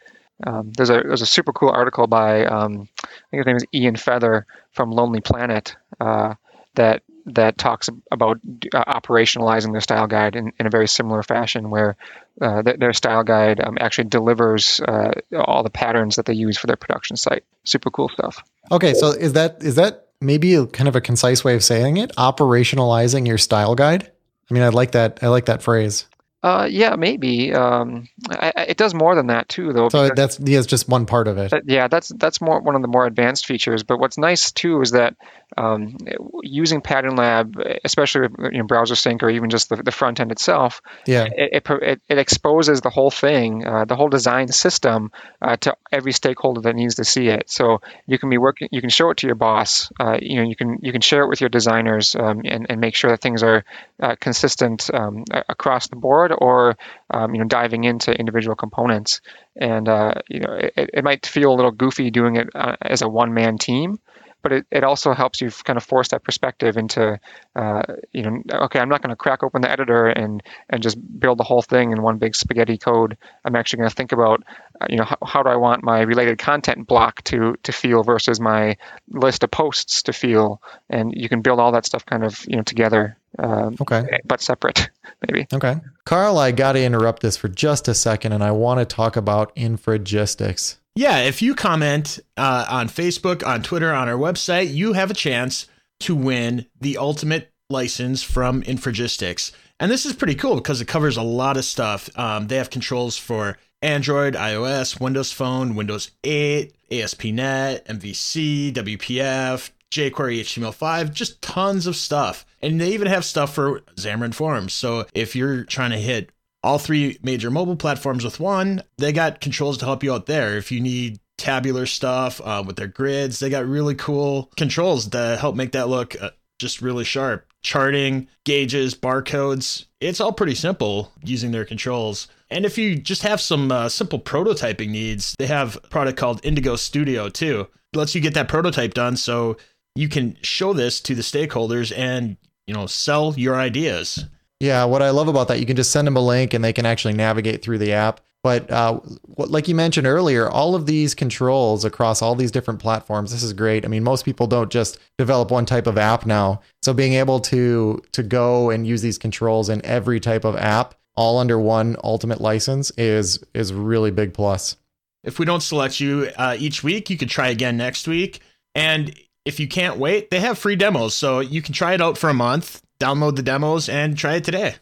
Um, there's a there's a super cool article by um, I think his name is Ian Feather from Lonely Planet uh, that. that talks about uh, operationalizing their style guide in, in a very similar fashion, where uh, th- their style guide um, actually delivers uh, all the patterns that they use for their production site. Super cool stuff. Okay, so is that is that maybe a, kind of a concise way of saying it? Operationalizing your style guide. I mean, I like that. I like that phrase. Uh, yeah, maybe. Um, I, I, it does more than that too, though. So that's yeah, it's just one part of it. That, yeah, that's that's more one of the more advanced features. But what's nice too is that um, using Pattern Lab, especially with, you know, browser sync or even just the, the front end itself, yeah, it it, it, it exposes the whole thing, uh, the whole design system uh, to every stakeholder that needs to see it. So you can be working, you can show it to your boss. Uh, you know, you can you can share it with your designers um, and and make sure that things are uh, consistent um, across the board. Or um, you know, diving into individual components, and uh, you know, it, it might feel a little goofy doing it uh, as a one-man team, but it, it also helps you kind of force that perspective into uh, you know, okay, I'm not going to crack open the editor and and just build the whole thing in one big spaghetti code. I'm actually going to think about uh, you know, how, how do I want my related content block to to feel versus my list of posts to feel, and you can build all that stuff kind of you know together. Um, okay. But separate, maybe. Okay. Carl, I got to interrupt this for just a second, and I want to talk about Infragistics. Yeah. If you comment uh, on Facebook, on Twitter, on our website, you have a chance to win the ultimate license from Infragistics. And this is pretty cool because it covers a lot of stuff. Um, they have controls for Android, iOS, Windows Phone, Windows eight, A S P dot net, M V C, W P F, jQuery, H T M L five, just tons of stuff. And they even have stuff for Xamarin Forms. So if you're trying to hit all three major mobile platforms with one. They got controls to help you out there. If you need tabular stuff uh, with their grids, they got really cool controls to help make that look uh, just really sharp. Charting, gauges, barcodes. It's all pretty simple using their controls. And if you just have some uh, simple prototyping needs, they have a product called Indigo Studio too. It lets you get that prototype done so you can show this to the stakeholders and, you know, sell your ideas. Yeah, what I love about that, you can just send them a link and they can actually navigate through the app. But uh, what, like you mentioned earlier, all of these controls across all these different platforms, this is great. I mean, most people don't just develop one type of app now. So being able to to go and use these controls in every type of app, all under one ultimate license, is is really big plus. If we don't select you uh, each week, you could try again next week. And if you can't wait, they have free demos. So you can try it out for a month, download the demos and try it today.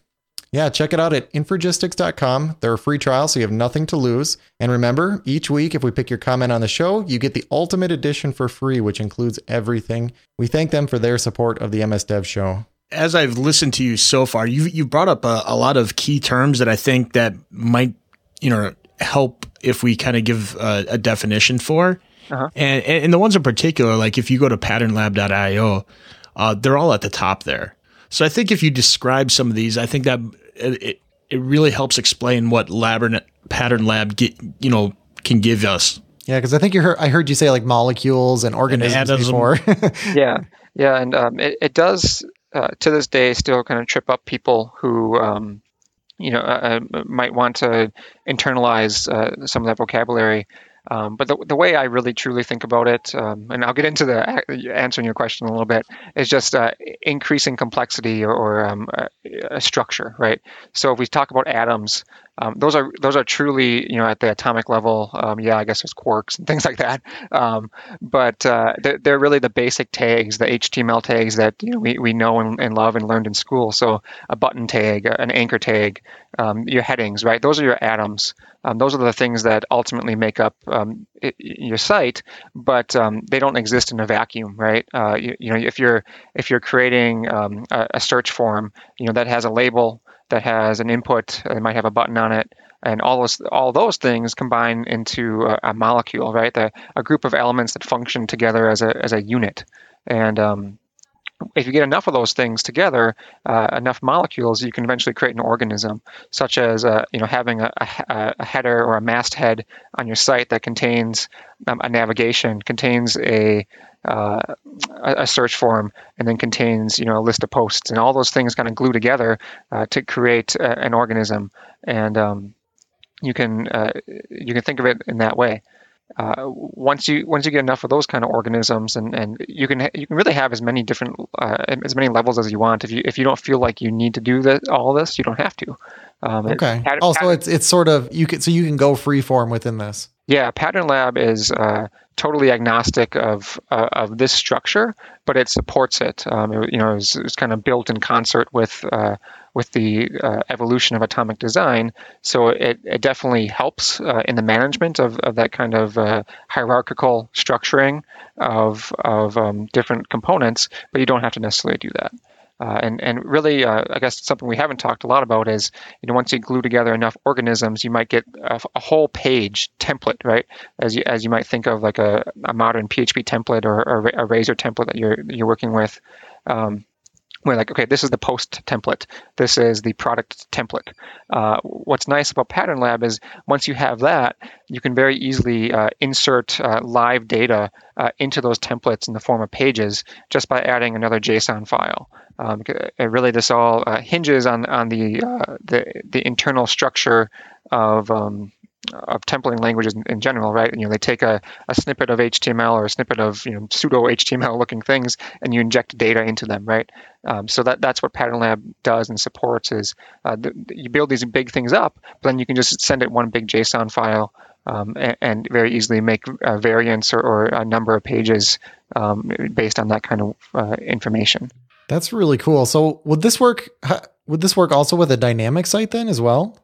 Yeah, check it out at infragistics dot com. They're a free trial, so you have nothing to lose. And remember, each week, if we pick your comment on the show, you get the ultimate edition for free, which includes everything. We thank them for their support of the M S Dev Show. As I've listened to you so far, you you brought up a, a lot of key terms that I think that might, you know, help if we kind of give a, a definition for. Uh-huh. And, and the ones in particular, like if you go to pattern lab dot io, uh, they're all at the top there. So I think if you describe some of these, I think that it it really helps explain what lab, Pattern Lab get, you know, can give us. Yeah, because I think you heard I heard you say like molecules and organisms and before. yeah, yeah, and um, it it does uh, to this day still kind of trip up people who um, you know uh, might want to internalize uh, some of that vocabulary. Um, but the the way I really truly think about it, um, and I'll get into the answering your question in a little bit, is just uh, increasing complexity or, or um, a, a structure, right? So if we talk about atoms, um, those are those are truly, you know, at the atomic level. Um, yeah, I guess there's quarks and things like that. Um, but uh, they're, they're really the basic tags, the H T M L tags that, you know, we we know and, and love and learned in school. So a button tag, an anchor tag, um, your headings, right? Those are your atoms. Um, those are the things that ultimately make up um, it, your site, but um, they don't exist in a vacuum, right? Uh, you, you know, if you're if you're creating um, a, a search form, you know, that has a label, that has an input, it might have a button on it, and all those all those things combine into a, a molecule, right? The, a group of elements that function together as a as a unit, and um, if you get enough of those things together, uh, enough molecules, you can eventually create an organism, such as uh, you know having a, a, a header or a masthead on your site that contains um, a navigation, contains a uh, a search form, and then contains you know a list of posts, and all those things kind of glue together uh, to create a, an organism, and um, you can uh, you can think of it in that way. Uh, once you once you get enough of those kind of organisms, and, and you can you can really have as many different uh, as many levels as you want. If you if you don't feel like you need to do this, all this, you don't have to. Um, okay. It, also, pattern, it's it's sort of you can so you can go freeform within this. Yeah, Pattern Lab is uh, totally agnostic of uh, of this structure, but it supports it. Um, it you know, it's it kind of built in concert with. Uh, with the uh, evolution of atomic design. So it, it definitely helps uh, in the management of, of that kind of uh, hierarchical structuring of of um, different components, but you don't have to necessarily do that. Uh, and, and really, uh, I guess something we haven't talked a lot about is, you know, once you glue together enough organisms, you might get a, a whole page template, right? As you as you might think of like a, a modern P H P template or, or a Razor template that you're you're working with. Um, We're like, okay, this is the post template. This is the product template. Uh, what's nice about Pattern Lab is once you have that, you can very easily uh, insert uh, live data uh, into those templates in the form of pages just by adding another JSON file. Um, it really, this all uh, hinges on on the uh, the the internal structure of. Um, of templating languages in general, right? You know, they take a, a snippet of H T M L or a snippet of, you know, pseudo H T M L looking things, and you inject data into them, right? Um, so that that's what Pattern Lab does and supports is uh, the, you build these big things up, but then you can just send it one big JSON file um, and, and very easily make a variance or, or a number of pages um, based on that kind of uh, information. That's really cool. So would this work? Would this work also with a dynamic site then as well?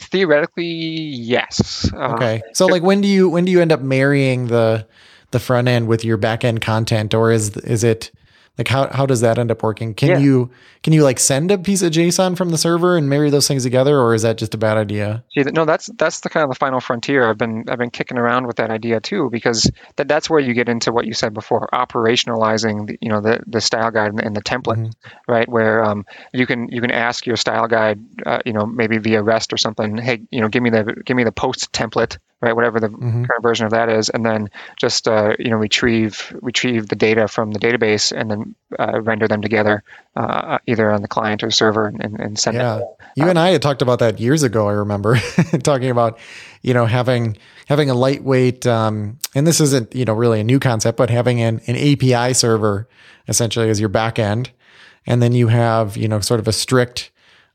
Theoretically, yes. Okay. Um, so, like, when do you when do you end up marrying the the front end with your back end content, or is is it Like how, how does that end up working? Can yeah. you, can you like send a piece of JSON from the server and marry those things together, or is that just a bad idea? See, no, that's, that's the kind of the final frontier. I've been, I've been kicking around with that idea too, because that, that's where you get into what you said before, operationalizing the, you know, the, the style guide and the, and the template, mm-hmm. right? Where, um, you can, you can ask your style guide, uh, you know, maybe via REST or something, hey, you know, give me the, give me the post template, right? Whatever the mm-hmm. current version of that is. And then just, uh, you know, retrieve, retrieve the data from the database and then uh, render them together, uh, either on the client or server and, and send yeah. it. You uh, and I had talked about that years ago. I remember talking about, you know, having, having a lightweight, um, and this isn't, you know, really a new concept, but having an, an A P I server essentially as your back end. And then you have, you know, sort of a strict,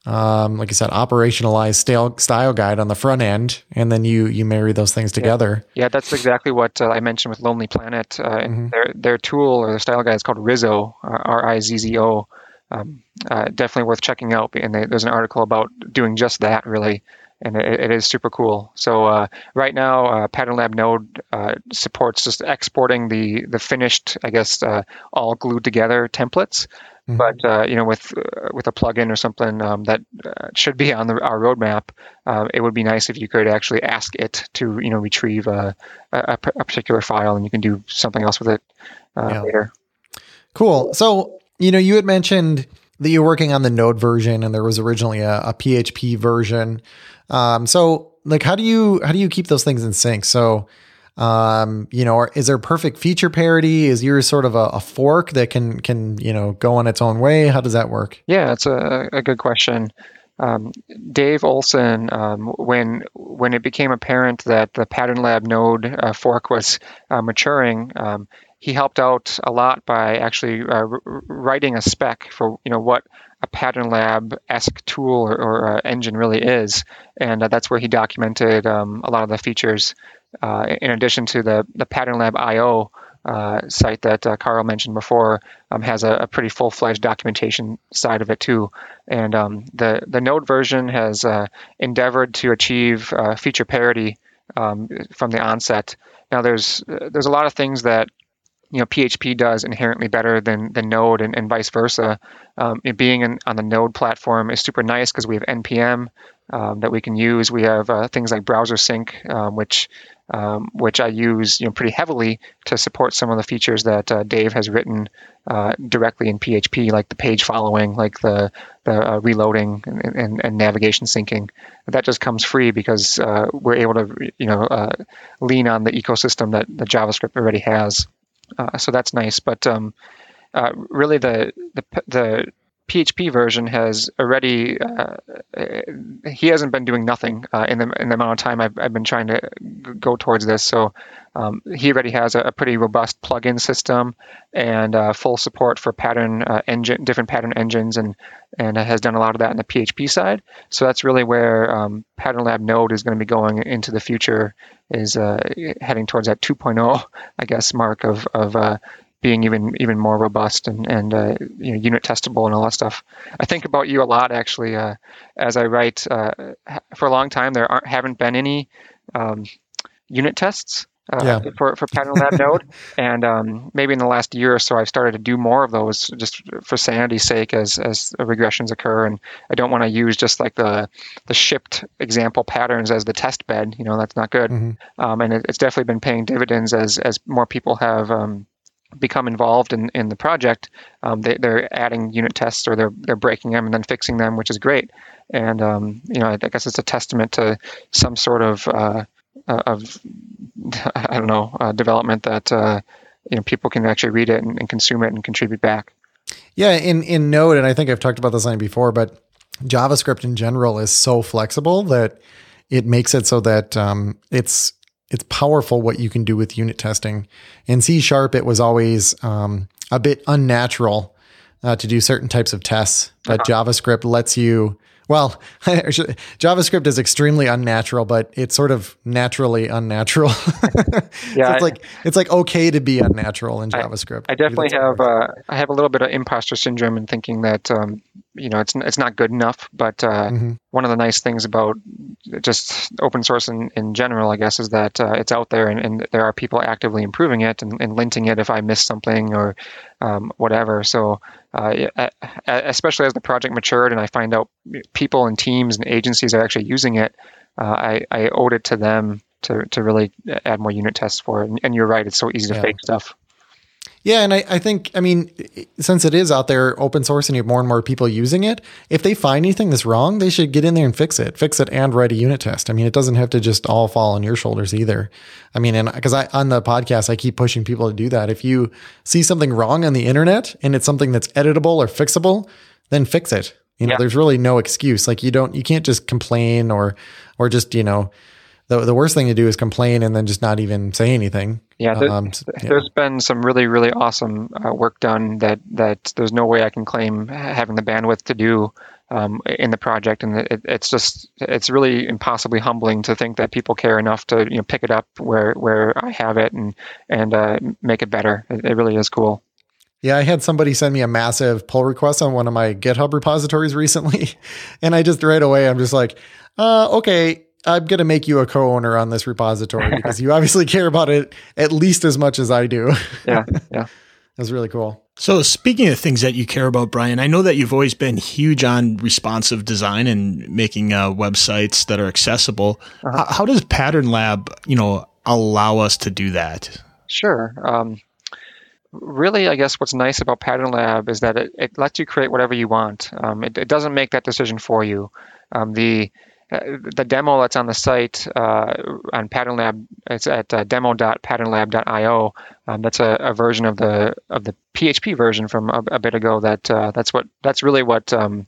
Um, like you said, operationalized style, style guide on the front end, and then you you marry those things together. Yeah, yeah that's exactly what uh, I mentioned with Lonely Planet. Uh, and mm-hmm. their their tool or their style guide is called Rizzo, R I Z Z O. Um, uh, definitely worth checking out. And they, there's an article about doing just that, really. And it, it is super cool. So uh, right now, uh, Pattern Lab Node uh, supports just exporting the the finished, I guess, uh, all glued together templates. Mm-hmm. But uh, you know, with uh, with a plugin or something um, that uh, should be on the, our roadmap, uh, it would be nice if you could actually ask it to you know retrieve a, a, a particular file, and you can do something else with it uh, yeah. later. Cool. So you know, you had mentioned that you're working on the Node version, and there was originally a, a P H P version. Um, so like, how do you, how do you keep those things in sync? So, um, you know, or is there perfect feature parity? Is yours sort of a, a fork that can, can, you know, go on its own way? How does that work? Yeah, that's a, a good question. Um, Dave Olson, um, when, when it became apparent that the Pattern Lab Node uh, fork was uh, maturing, um, he helped out a lot by actually uh, r- writing a spec for, you know, what a Pattern Lab-esque tool or, or uh, engine really is. And uh, that's where he documented um, a lot of the features uh, in addition to the, the Pattern Lab I O uh, site that uh, Carl mentioned before um, has a, a pretty full-fledged documentation side of it too. And um, the, the Node version has uh, endeavored to achieve uh, feature parity um, from the onset. Now there's, there's a lot of things that you know, P H P does inherently better than, than Node and, and vice versa. Um, it being in, on the Node platform is super nice because we have N P M um, that we can use. We have uh, things like browser sync, um, which um, which I use you know pretty heavily to support some of the features that uh, Dave has written uh, directly in P H P, like the page following, like the the uh, reloading and, and, and navigation syncing. That just comes free because uh, we're able to you know uh, lean on the ecosystem that the JavaScript already has. Uh, so that's nice, but um, uh, really the, the the P H P version has already. Uh, he hasn't been doing nothing uh, in the in the amount of time I've I've been trying to go towards this. So um, he already has a, a pretty robust plugin system and uh, full support for pattern uh, engine, different pattern engines, and and has done a lot of that in the P H P side. So that's really where um, Pattern Lab Node is going to be going into the future. Is uh, heading towards that two point oh, I guess, mark of of uh, being even even more robust and and uh, you know unit testable and all that stuff. I think about you a lot actually uh, as I write. Uh, for a long time, there aren't haven't been any um, unit tests uh, yeah. for for Pattern Lab Node, and um, maybe in the last year or so, I've started to do more of those just for sanity's sake as as regressions occur, and I don't want to use just like the the shipped example patterns as the test bed. You know, that's not good. Mm-hmm. Um, and it, it's definitely been paying dividends as as more people have um, become involved in, in the project. Um, they, they're adding unit tests or they're they're breaking them and then fixing them, which is great. And um, you know, I, I guess it's a testament to some sort of uh, of I don't know uh, development that uh, you know people can actually read it and, and consume it and contribute back. Yeah, in in Node, and I think I've talked about this line before, but JavaScript in general is so flexible that it makes it so that um, it's. It's powerful what you can do with unit testing. In C Sharp, it was always um, a bit unnatural uh, to do certain types of tests, but uh-huh. JavaScript lets you, well, JavaScript is extremely unnatural, but it's sort of naturally unnatural. yeah, so it's I, like, it's like okay to be unnatural in JavaScript. I, I definitely have, uh, I have a little bit of imposter syndrome in thinking that um, you know, it's it's not good enough. But uh, mm-hmm. one of the nice things about just open source in, in general, I guess, is that uh, it's out there and, and there are people actively improving it and, and linting it if I miss something or um, whatever. So uh, especially as the project matured and I find out people and teams and agencies are actually using it, uh, I, I owed it to them to, to really add more unit tests for it. And, and you're right, it's so easy to yeah. fake stuff. Yeah. And I, I think, I mean, since it is out there open source and you have more and more people using it, if they find anything that's wrong, they should get in there and fix it, fix it and write a unit test. I mean, it doesn't have to just all fall on your shoulders either. I mean, and because I, on the podcast, I keep pushing people to do that. If you see something wrong on the internet and it's something that's editable or fixable, then fix it. You know, yeah. there's really no excuse. Like you don't, you can't just complain or, or just, you know, The the worst thing to do is complain and then just not even say anything. Yeah, there, um, yeah. there's been some really, really awesome uh, work done that, that there's no way I can claim having the bandwidth to do um, in the project. And it, it's just, it's really impossibly humbling to think that people care enough to, you know, pick it up where, where I have it and, and uh, make it better. It, it really is cool. Yeah, I had somebody send me a massive pull request on one of my GitHub repositories recently. And I just right away, I'm just like, uh, okay. I'm going to make you a co-owner on this repository because you obviously care about it at least as much as I do. Yeah. Yeah. That's really cool. So speaking of things that you care about, Brian, I know that you've always been huge on responsive design and making uh, websites that are accessible. Uh-huh. How, how does Pattern Lab, you know, allow us to do that? Sure. Um, Really, I guess what's nice about Pattern Lab is that it, it lets you create whatever you want. Um, it, it doesn't make that decision for you. Um, the Uh, the demo that's on the site uh, on Pattern Lab, it's at uh, demo dot pattern lab dot io. Um, that's a, a version of the of the P H P version from a, a bit ago. That uh, that's what that's really what um,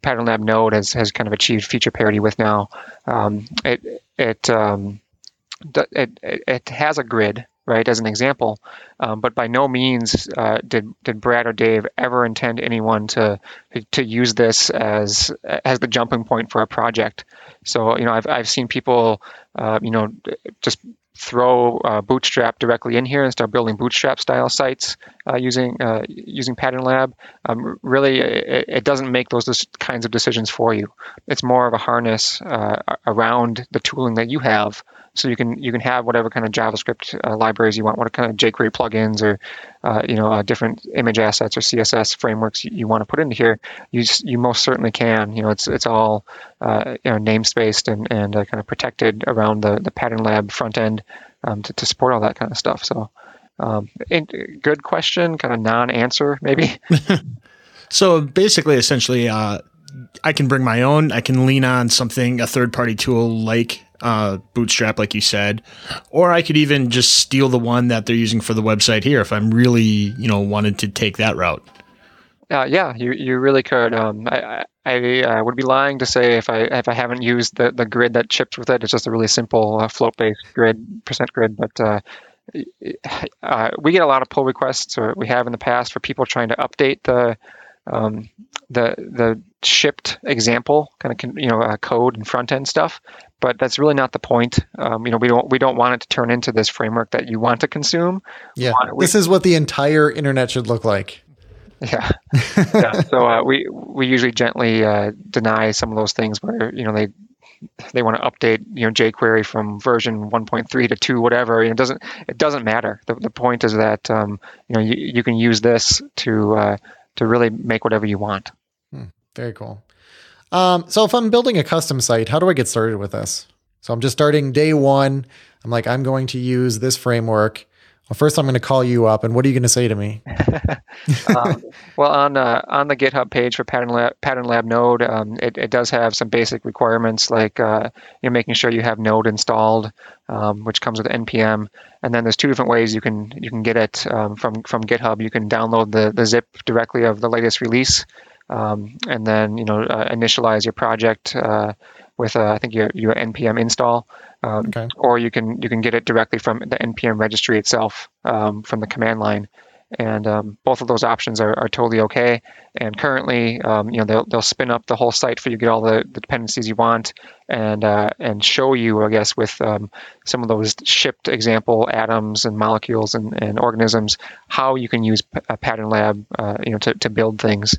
Pattern Lab Node has, has kind of achieved feature parity with now. Um, it it, um, it it has a grid, right, as an example, um, but by no means uh, did did Brad or Dave ever intend anyone to to use this as as the jumping point for a project. So you know, I've I've seen people, uh, you know, just throw uh, Bootstrap directly in here and start building Bootstrap style sites uh, using uh, using Pattern Lab. Um, really, it, it doesn't make those des- kinds of decisions for you. It's more of a harness uh, around the tooling that you have. So you can you can have whatever kind of JavaScript uh, libraries you want, what kind of jQuery plugins or uh, you know uh, different image assets or C S S frameworks you, you want to put into here. You just, you most certainly can. You know it's it's all uh, you know namespaced and and uh, kind of protected around the, the Pattern Lab front end um, to to support all that kind of stuff. So um, good question, kind of non-answer maybe. So basically, essentially, uh, I can bring my own. I can lean on something, a third-party tool like. Uh, Bootstrap, like you said, or I could even just steal the one that they're using for the website here if I'm really, you know, wanted to take that route. Uh, yeah, you you really could. Um, I I uh, would be lying to say if I if I haven't used the, the grid that chips with it. It's just a really simple uh, float based grid, percent grid, but. Uh, uh, we get a lot of pull requests, or we have in the past, for people trying to update the um, the the shipped example kind of you know uh, code and front end stuff. But that's really not the point. Um, you know, we don't we don't want it to turn into this framework that you want to consume. Yeah, we, this is what the entire internet should look like. Yeah, yeah. So uh, we we usually gently uh, deny some of those things where you know they they want to update you know jQuery from version one point three to two, whatever. You know, it doesn't it doesn't matter. The the point is that um, you know you, you can use this to uh, to really make whatever you want. Hmm, very cool. Um, so if I'm building a custom site, how do I get started with this? So I'm just starting day one. I'm like, I'm going to use this framework. Well, first I'm going to call you up. And what are you going to say to me? um, well, on uh, on the GitHub page for Pattern Lab, Pattern Lab Node, um, it, it does have some basic requirements like uh, you know, making sure you have Node installed, um, which comes with N P M. And then there's two different ways you can you can get it um, from, from GitHub. You can download the, the zip directly of the latest release. Um, and then, you know, uh, initialize your project uh, with, uh, I think, your, your N P M install. Um, okay. Or you can you can get it directly from the N P M registry itself um, from the command line. And um, both of those options are, are totally okay. And currently, um, you know, they'll they'll spin up the whole site for you, get all the, the dependencies you want, and uh, and show you, I guess, with um, some of those shipped example atoms and molecules and, and organisms, how you can use P- Pattern Lab, uh, you know, to, to build things.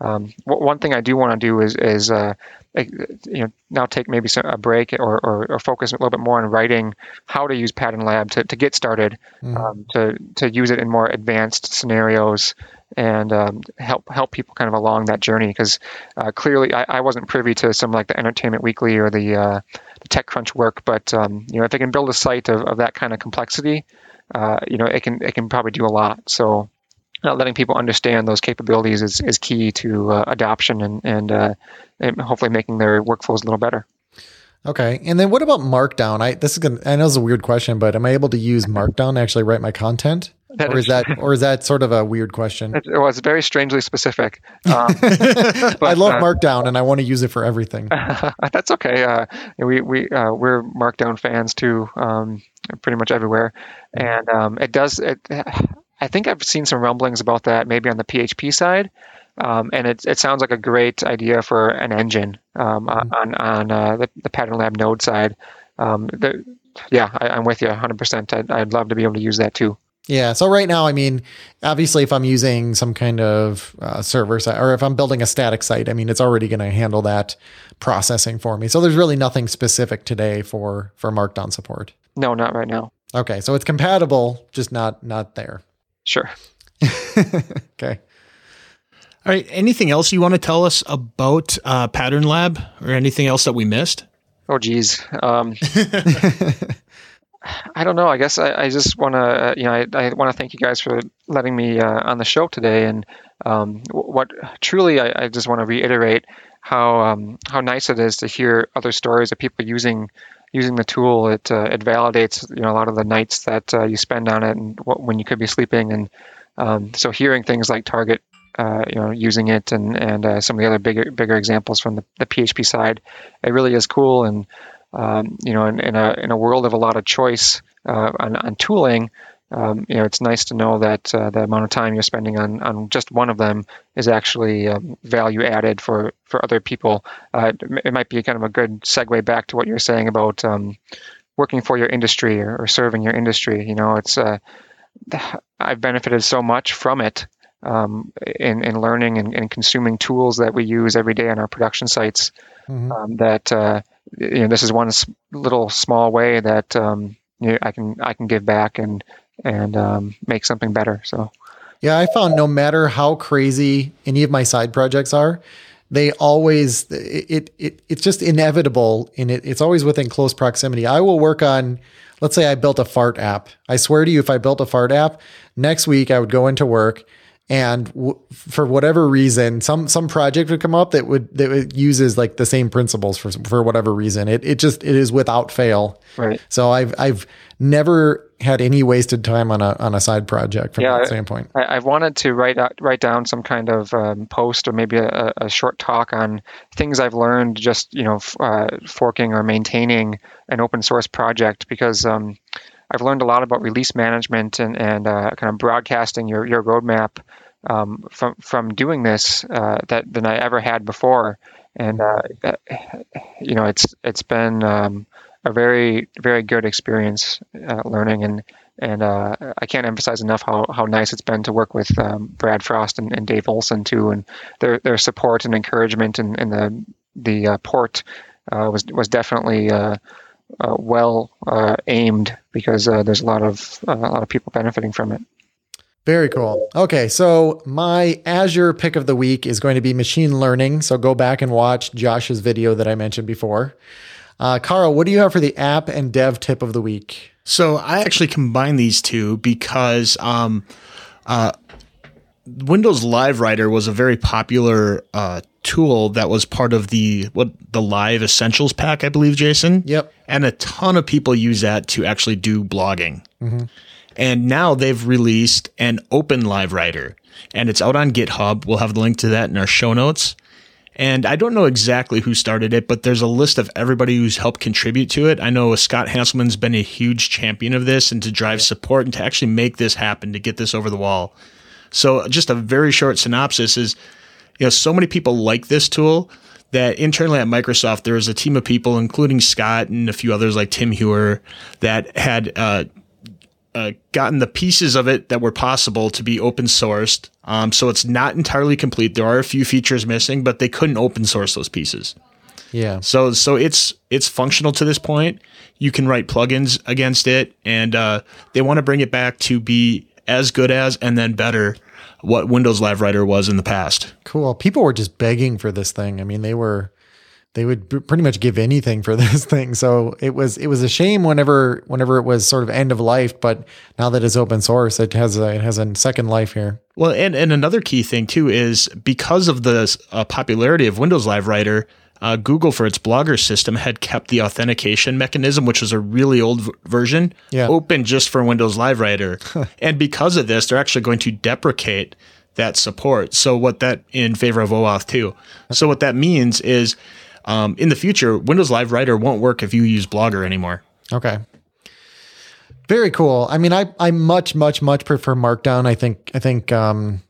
Um, one thing I do want to do is, is uh, you know, now take maybe some, a break or, or, or focus a little bit more on writing how to use Pattern Lab to, to get started, mm-hmm. um, to to use it in more advanced scenarios and um, help help people kind of along that journey. Because uh, clearly, I, I wasn't privy to some like the Entertainment Weekly or the, uh, the TechCrunch work, but um, you know, if they can build a site of, of that kind of complexity, uh, you know, it can it can probably do a lot. So. Not letting people understand those capabilities is, is key to uh, adoption and and, uh, and hopefully making their workflows a little better. Okay, and then what about Markdown? I this is gonna, I know it's a weird question, but am I able to use Markdown to actually write my content, that or is, is that or is that sort of a weird question? It was very strangely specific. Um, but, I love uh, Markdown, and I want to use it for everything. That's okay. Uh, we we uh, we're Markdown fans too, um, pretty much everywhere, and um, it does it. I think I've seen some rumblings about that maybe on the P H P side. Um, and it, it sounds like a great idea for an engine um, mm-hmm. on, on uh, the, the Pattern Lab node side. Um, the, yeah, I, I'm with you one hundred percent. I'd, I'd love to be able to use that too. Yeah. So right now, I mean, obviously if I'm using some kind of uh, server site or if I'm building a static site, I mean, it's already going to handle that processing for me. So there's really nothing specific today for, for Markdown support. No, not right now. Okay. So it's compatible, just not, not there. Sure. Okay. All right. Anything else you want to tell us about uh, Pattern Lab or anything else that we missed? Oh, geez. Um, I don't know. I guess I, I just want to, uh, you know, I, I want to thank you guys for letting me uh, on the show today. And um, what truly, I, I just want to reiterate how um, how nice it is to hear other stories of people using using the tool. It uh, it validates, you know, a lot of the nights that uh, you spend on it and what, when you could be sleeping. And um, so hearing things like Target, uh, you know, using it and, and uh, some of the other bigger bigger examples from the, the P H P side, it really is cool. And, um, you know, in, in, a, in a world of a lot of choice uh, on, on tooling, um, you know, it's nice to know that uh, the amount of time you're spending on, on just one of them is actually um, value added for, for other people. Uh, it might be kind of a good segue back to what you're saying about um, working for your industry or, or serving your industry. You know, it's uh, I've benefited so much from it um, in, in learning and, and consuming tools that we use every day on our production sites. Mm-hmm. Um, that uh, you know, this is one little small way that um, you know, I can I can give back and. and um, make something better. So, yeah, I found no matter how crazy any of my side projects are, they always, it, it, it's just inevitable and it, it's always within close proximity. I will work on, let's say I built a fart app. I swear to you, if I built a fart app next week, I would go into work and w- for whatever reason, some, some project would come up that would, that it uses like the same principles for, for whatever reason. It, it just, it is without fail. Right. So I've, I've never had any wasted time on a on a side project from yeah, that standpoint. I, I've wanted to write out, write down some kind of um, post or maybe a, a short talk on things I've learned just, you know, f- uh, forking or maintaining an open source project, because um, I've learned a lot about release management and, and uh, kind of broadcasting your, your roadmap um, from, from doing this uh, that than I ever had before. And, uh, you know, it's it's been... Um, a very, very good experience uh, learning. And, and uh, I can't emphasize enough how, how nice it's been to work with um, Brad Frost and, and Dave Olson too. And their, their support and encouragement and, and the, the uh, port uh, was, was definitely uh, uh, well uh, aimed because uh, there's a lot of, uh, a lot of people benefiting from it. Very cool. Okay. So my Azure pick of the week is going to be machine learning. So go back and watch Josh's video that I mentioned before. Uh, Carl, what do you have for the app and dev tip of the week? So I actually combined these two because um, uh, Windows LiveWriter was a very popular uh, tool that was part of the what the Live Essentials pack, I believe, Jason. Yep. And a ton of people use that to actually do blogging. Mm-hmm. And now they've released an open LiveWriter, and it's out on GitHub. We'll have the link to that in our show notes. And I don't know exactly who started it, but there's a list of everybody who's helped contribute to it. I know Scott Hanselman's been a huge champion of this and to drive support and to actually make this happen, to get this over the wall. So just a very short synopsis is, you know, so many people like this tool that internally at Microsoft, there was a team of people, including Scott and a few others like Tim Hewer, that had uh, uh, gotten the pieces of it that were possible to be open sourced. Um, so it's not entirely complete. There are a few features missing, but they couldn't open source those pieces. Yeah. So so it's it's functional to this point. You can write plugins against it, and uh, they want to bring it back to be as good as and then better what Windows Live Writer was in the past. Cool. People were just begging for this thing. I mean, they were they would pretty much give anything for this thing. So it was it was a shame whenever whenever it was sort of end of life, but now that it's open source, it has a, it has a second life here. Well, and and another key thing too is because of the uh, popularity of Windows Live Writer, Uh, Google, for its Blogger system, had kept the authentication mechanism, which was a really old v- version, yeah. open just for Windows Live Writer. Huh. And because of this, they're actually going to deprecate that support. So what that in favor of OAuth two. So what that means is um, in the future, Windows Live Writer won't work if you use Blogger anymore. Okay. Very cool. I mean, I, I much, much, much prefer Markdown. I think, I think, um,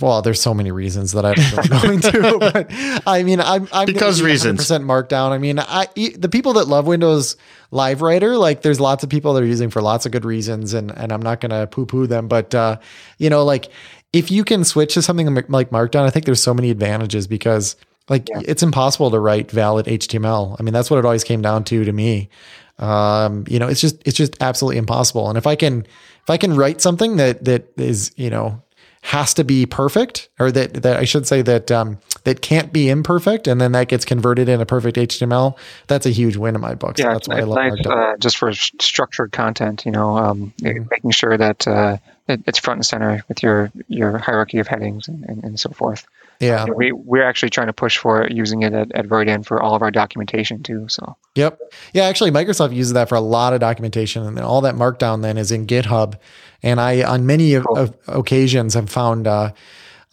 well, there's so many reasons that I don't go into, but I mean, I'm, I'm because reasons one hundred percent Markdown. I mean, I, the people that love Windows Live Writer, like there's lots of people that are using for lots of good reasons, and, and I'm not going to poo poo them, but, uh, you know, like if you can switch to something like Markdown, I think there's so many advantages because like yeah. it's impossible to write valid H T M L. I mean, that's what it always came down to, to me. Um, you know, it's just, it's just absolutely impossible. And if I can, if I can write something that, that is, you know, has to be perfect, or that, that I should say that um, that can't be imperfect, and then that gets converted into perfect H T M L. That's a huge win in my book. So yeah, that's why I love Markdown. Uh, just for structured content, you know, um, mm-hmm. making sure that uh, it, it's front and center with your, your hierarchy of headings and, and, and so forth. Yeah, we we're actually trying to push for using it at, at Roydan for all of our documentation too. So yep, yeah, actually Microsoft uses that for a lot of documentation, and all that Markdown then is in GitHub. And I, on many of, of occasions, have found uh,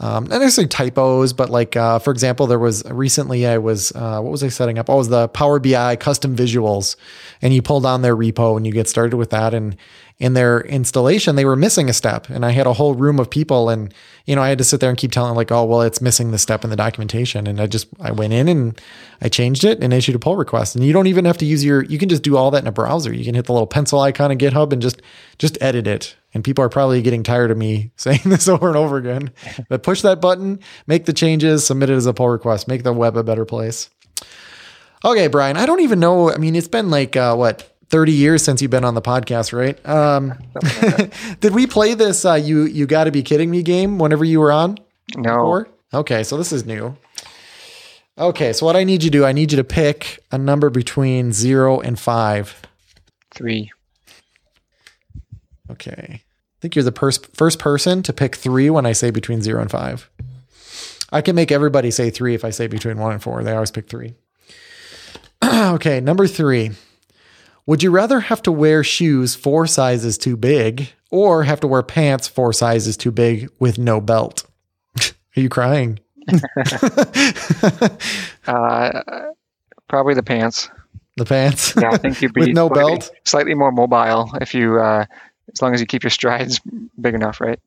um, not necessarily typos, but like, uh, for example, there was recently I was, uh, what was I setting up? Oh, it was the Power B I custom visuals. And you pull down their repo and you get started with that. And in their installation, they were missing a step. And I had a whole room of people. And, you know, I had to sit there and keep telling them like, oh, well, it's missing the step in the documentation. And I just, I went in and I changed it and issued a pull request. And you don't even have to use your, you can just do all that in a browser. You can hit the little pencil icon in GitHub and just, just edit it. And people are probably getting tired of me saying this over and over again, but push that button, make the changes, submit it as a pull request, make the web a better place. Okay, Brian, I don't even know. I mean, it's been like, uh, what, thirty years since you've been on the podcast, right? Um, did we play this uh, you you gotta be kidding me game whenever you were on? No. Before? Okay, so this is new. Okay, so what I need you to do, I need you to pick a number between zero and five. Three. Okay. I think you're the pers- first person to pick three when I say between zero and five. I can make everybody say three if I say between one and four. They always pick three. Okay, number three. Would you rather have to wear shoes four sizes too big or have to wear pants four sizes too big with no belt? Are you crying? uh, probably the pants. The pants? Yeah, I think you'd be with no slightly, belt? Slightly more mobile if you... Uh, as long as you keep your strides big enough, right?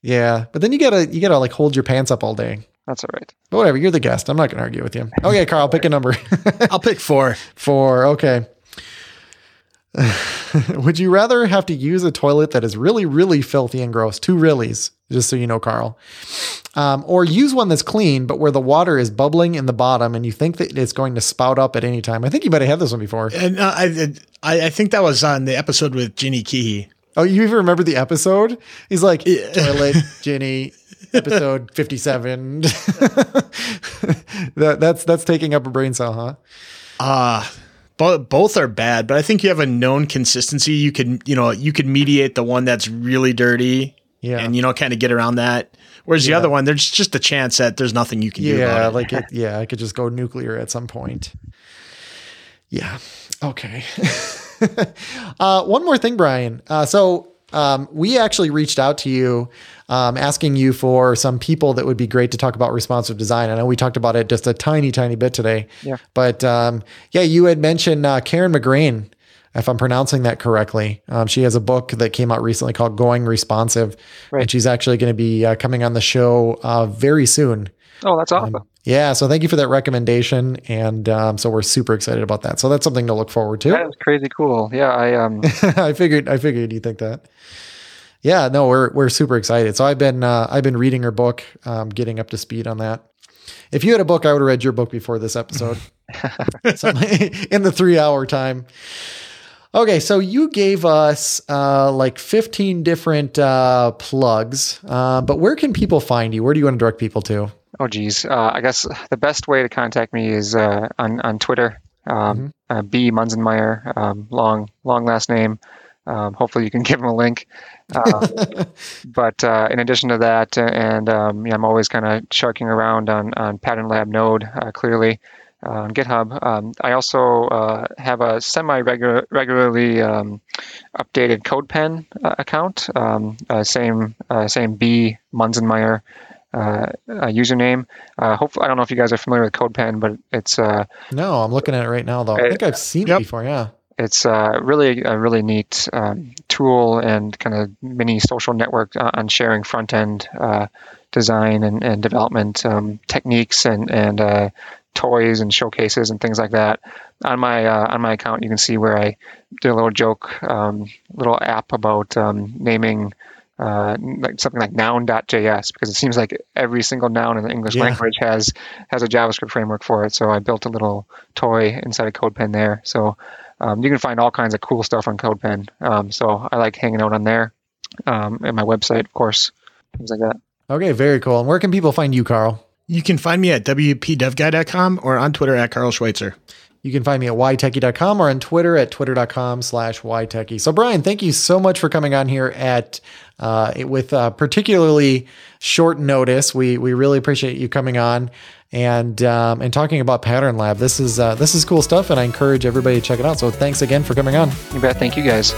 Yeah. But then you gotta, you gotta like hold your pants up all day. That's all right. But whatever. You're the guest. I'm not going to argue with you. Okay, Carl, pick a number. I'll pick four. Four. Okay. Would you rather have to use a toilet that is really, really filthy and gross? Two reallys, just so you know, Carl. Um, or use one that's clean, but where the water is bubbling in the bottom and you think that it's going to spout up at any time. I think you might have had this one before. And uh, I, I, I think that was on the episode with Ginny Keehee. Oh, you even remember the episode? He's like, toilet, Ginny, episode fifty-seven. that, that's that's taking up a brain cell, huh? Uh, bo- both are bad, but I think you have a known consistency. You can, you know, you could mediate the one that's really dirty yeah. and, you know, kind of get around that. Whereas yeah. the other one, there's just a chance that there's nothing you can yeah, do about like it. it. Yeah, I could just go nuclear at some point. Yeah. Okay. uh, one more thing, Brian. Uh, so, um, we actually reached out to you, um, asking you for some people that would be great to talk about responsive design. I know we talked about it just a tiny, tiny bit today, yeah. but, um, yeah, you had mentioned, uh, Karen McGrane, if I'm pronouncing that correctly. Um, she has a book that came out recently called Going Responsive, right. and she's actually going to be uh, coming on the show, uh, very soon. Oh, that's awesome. Um, Yeah, so thank you for that recommendation, and um, so we're super excited about that. So that's something to look forward to. That is crazy cool. Yeah, I um, I figured, I figured you'd think that. Yeah, no, we're we're super excited. So I've been uh, I've been reading her book, um, getting up to speed on that. If you had a book, I would have read your book before this episode. In the three-hour time. Okay, so you gave us uh, like fifteen different uh, plugs, uh, but where can people find you? Where do you want to direct people to? Oh, geez. Uh, I guess the best way to contact me is uh, on, on Twitter, um, mm-hmm. uh, B. Munzenmayer, um, long, long last name. Um, hopefully you can give him a link. Uh, but uh, in addition to that, and um, yeah, I'm always kind of sharking around on, on Pattern Lab Node, uh, clearly, uh, on GitHub. Um, I also uh, have a semi-regular, regularly um, updated CodePen uh, account, um, uh, same uh, same B. Munzenmayer. Uh, a username. Uh, hopefully, I don't know if you guys are familiar with CodePen, but it's. Uh, no, I'm looking at it right now, though. I think I've seen yep. it before. Yeah, it's uh, really a really neat um, tool and kind of mini social network uh, on sharing front end uh, design and, and development um, techniques and and uh, toys and showcases and things like that. On my uh, on my account, you can see where I did a little joke, um, little app about um, naming. Uh, like something like noun dot j s, because it seems like every single noun in the English yeah. language has has a JavaScript framework for it. So I built a little toy inside of CodePen there. So um, you can find all kinds of cool stuff on CodePen. Um, so I like hanging out on there, um, and my website, of course, things like that. Okay, very cool. And where can people find you, Carl? You can find me at w p dev guy dot com or on Twitter at Carl Schweitzer. You can find me at y techie dot com or on Twitter at twitter dot com slash y techie. So Brian, thank you so much for coming on here at uh, with uh, particularly short notice. We we really appreciate you coming on and um, and talking about Pattern Lab. This is uh, this is cool stuff, and I encourage everybody to check it out. So thanks again for coming on. You bet. Thank you guys.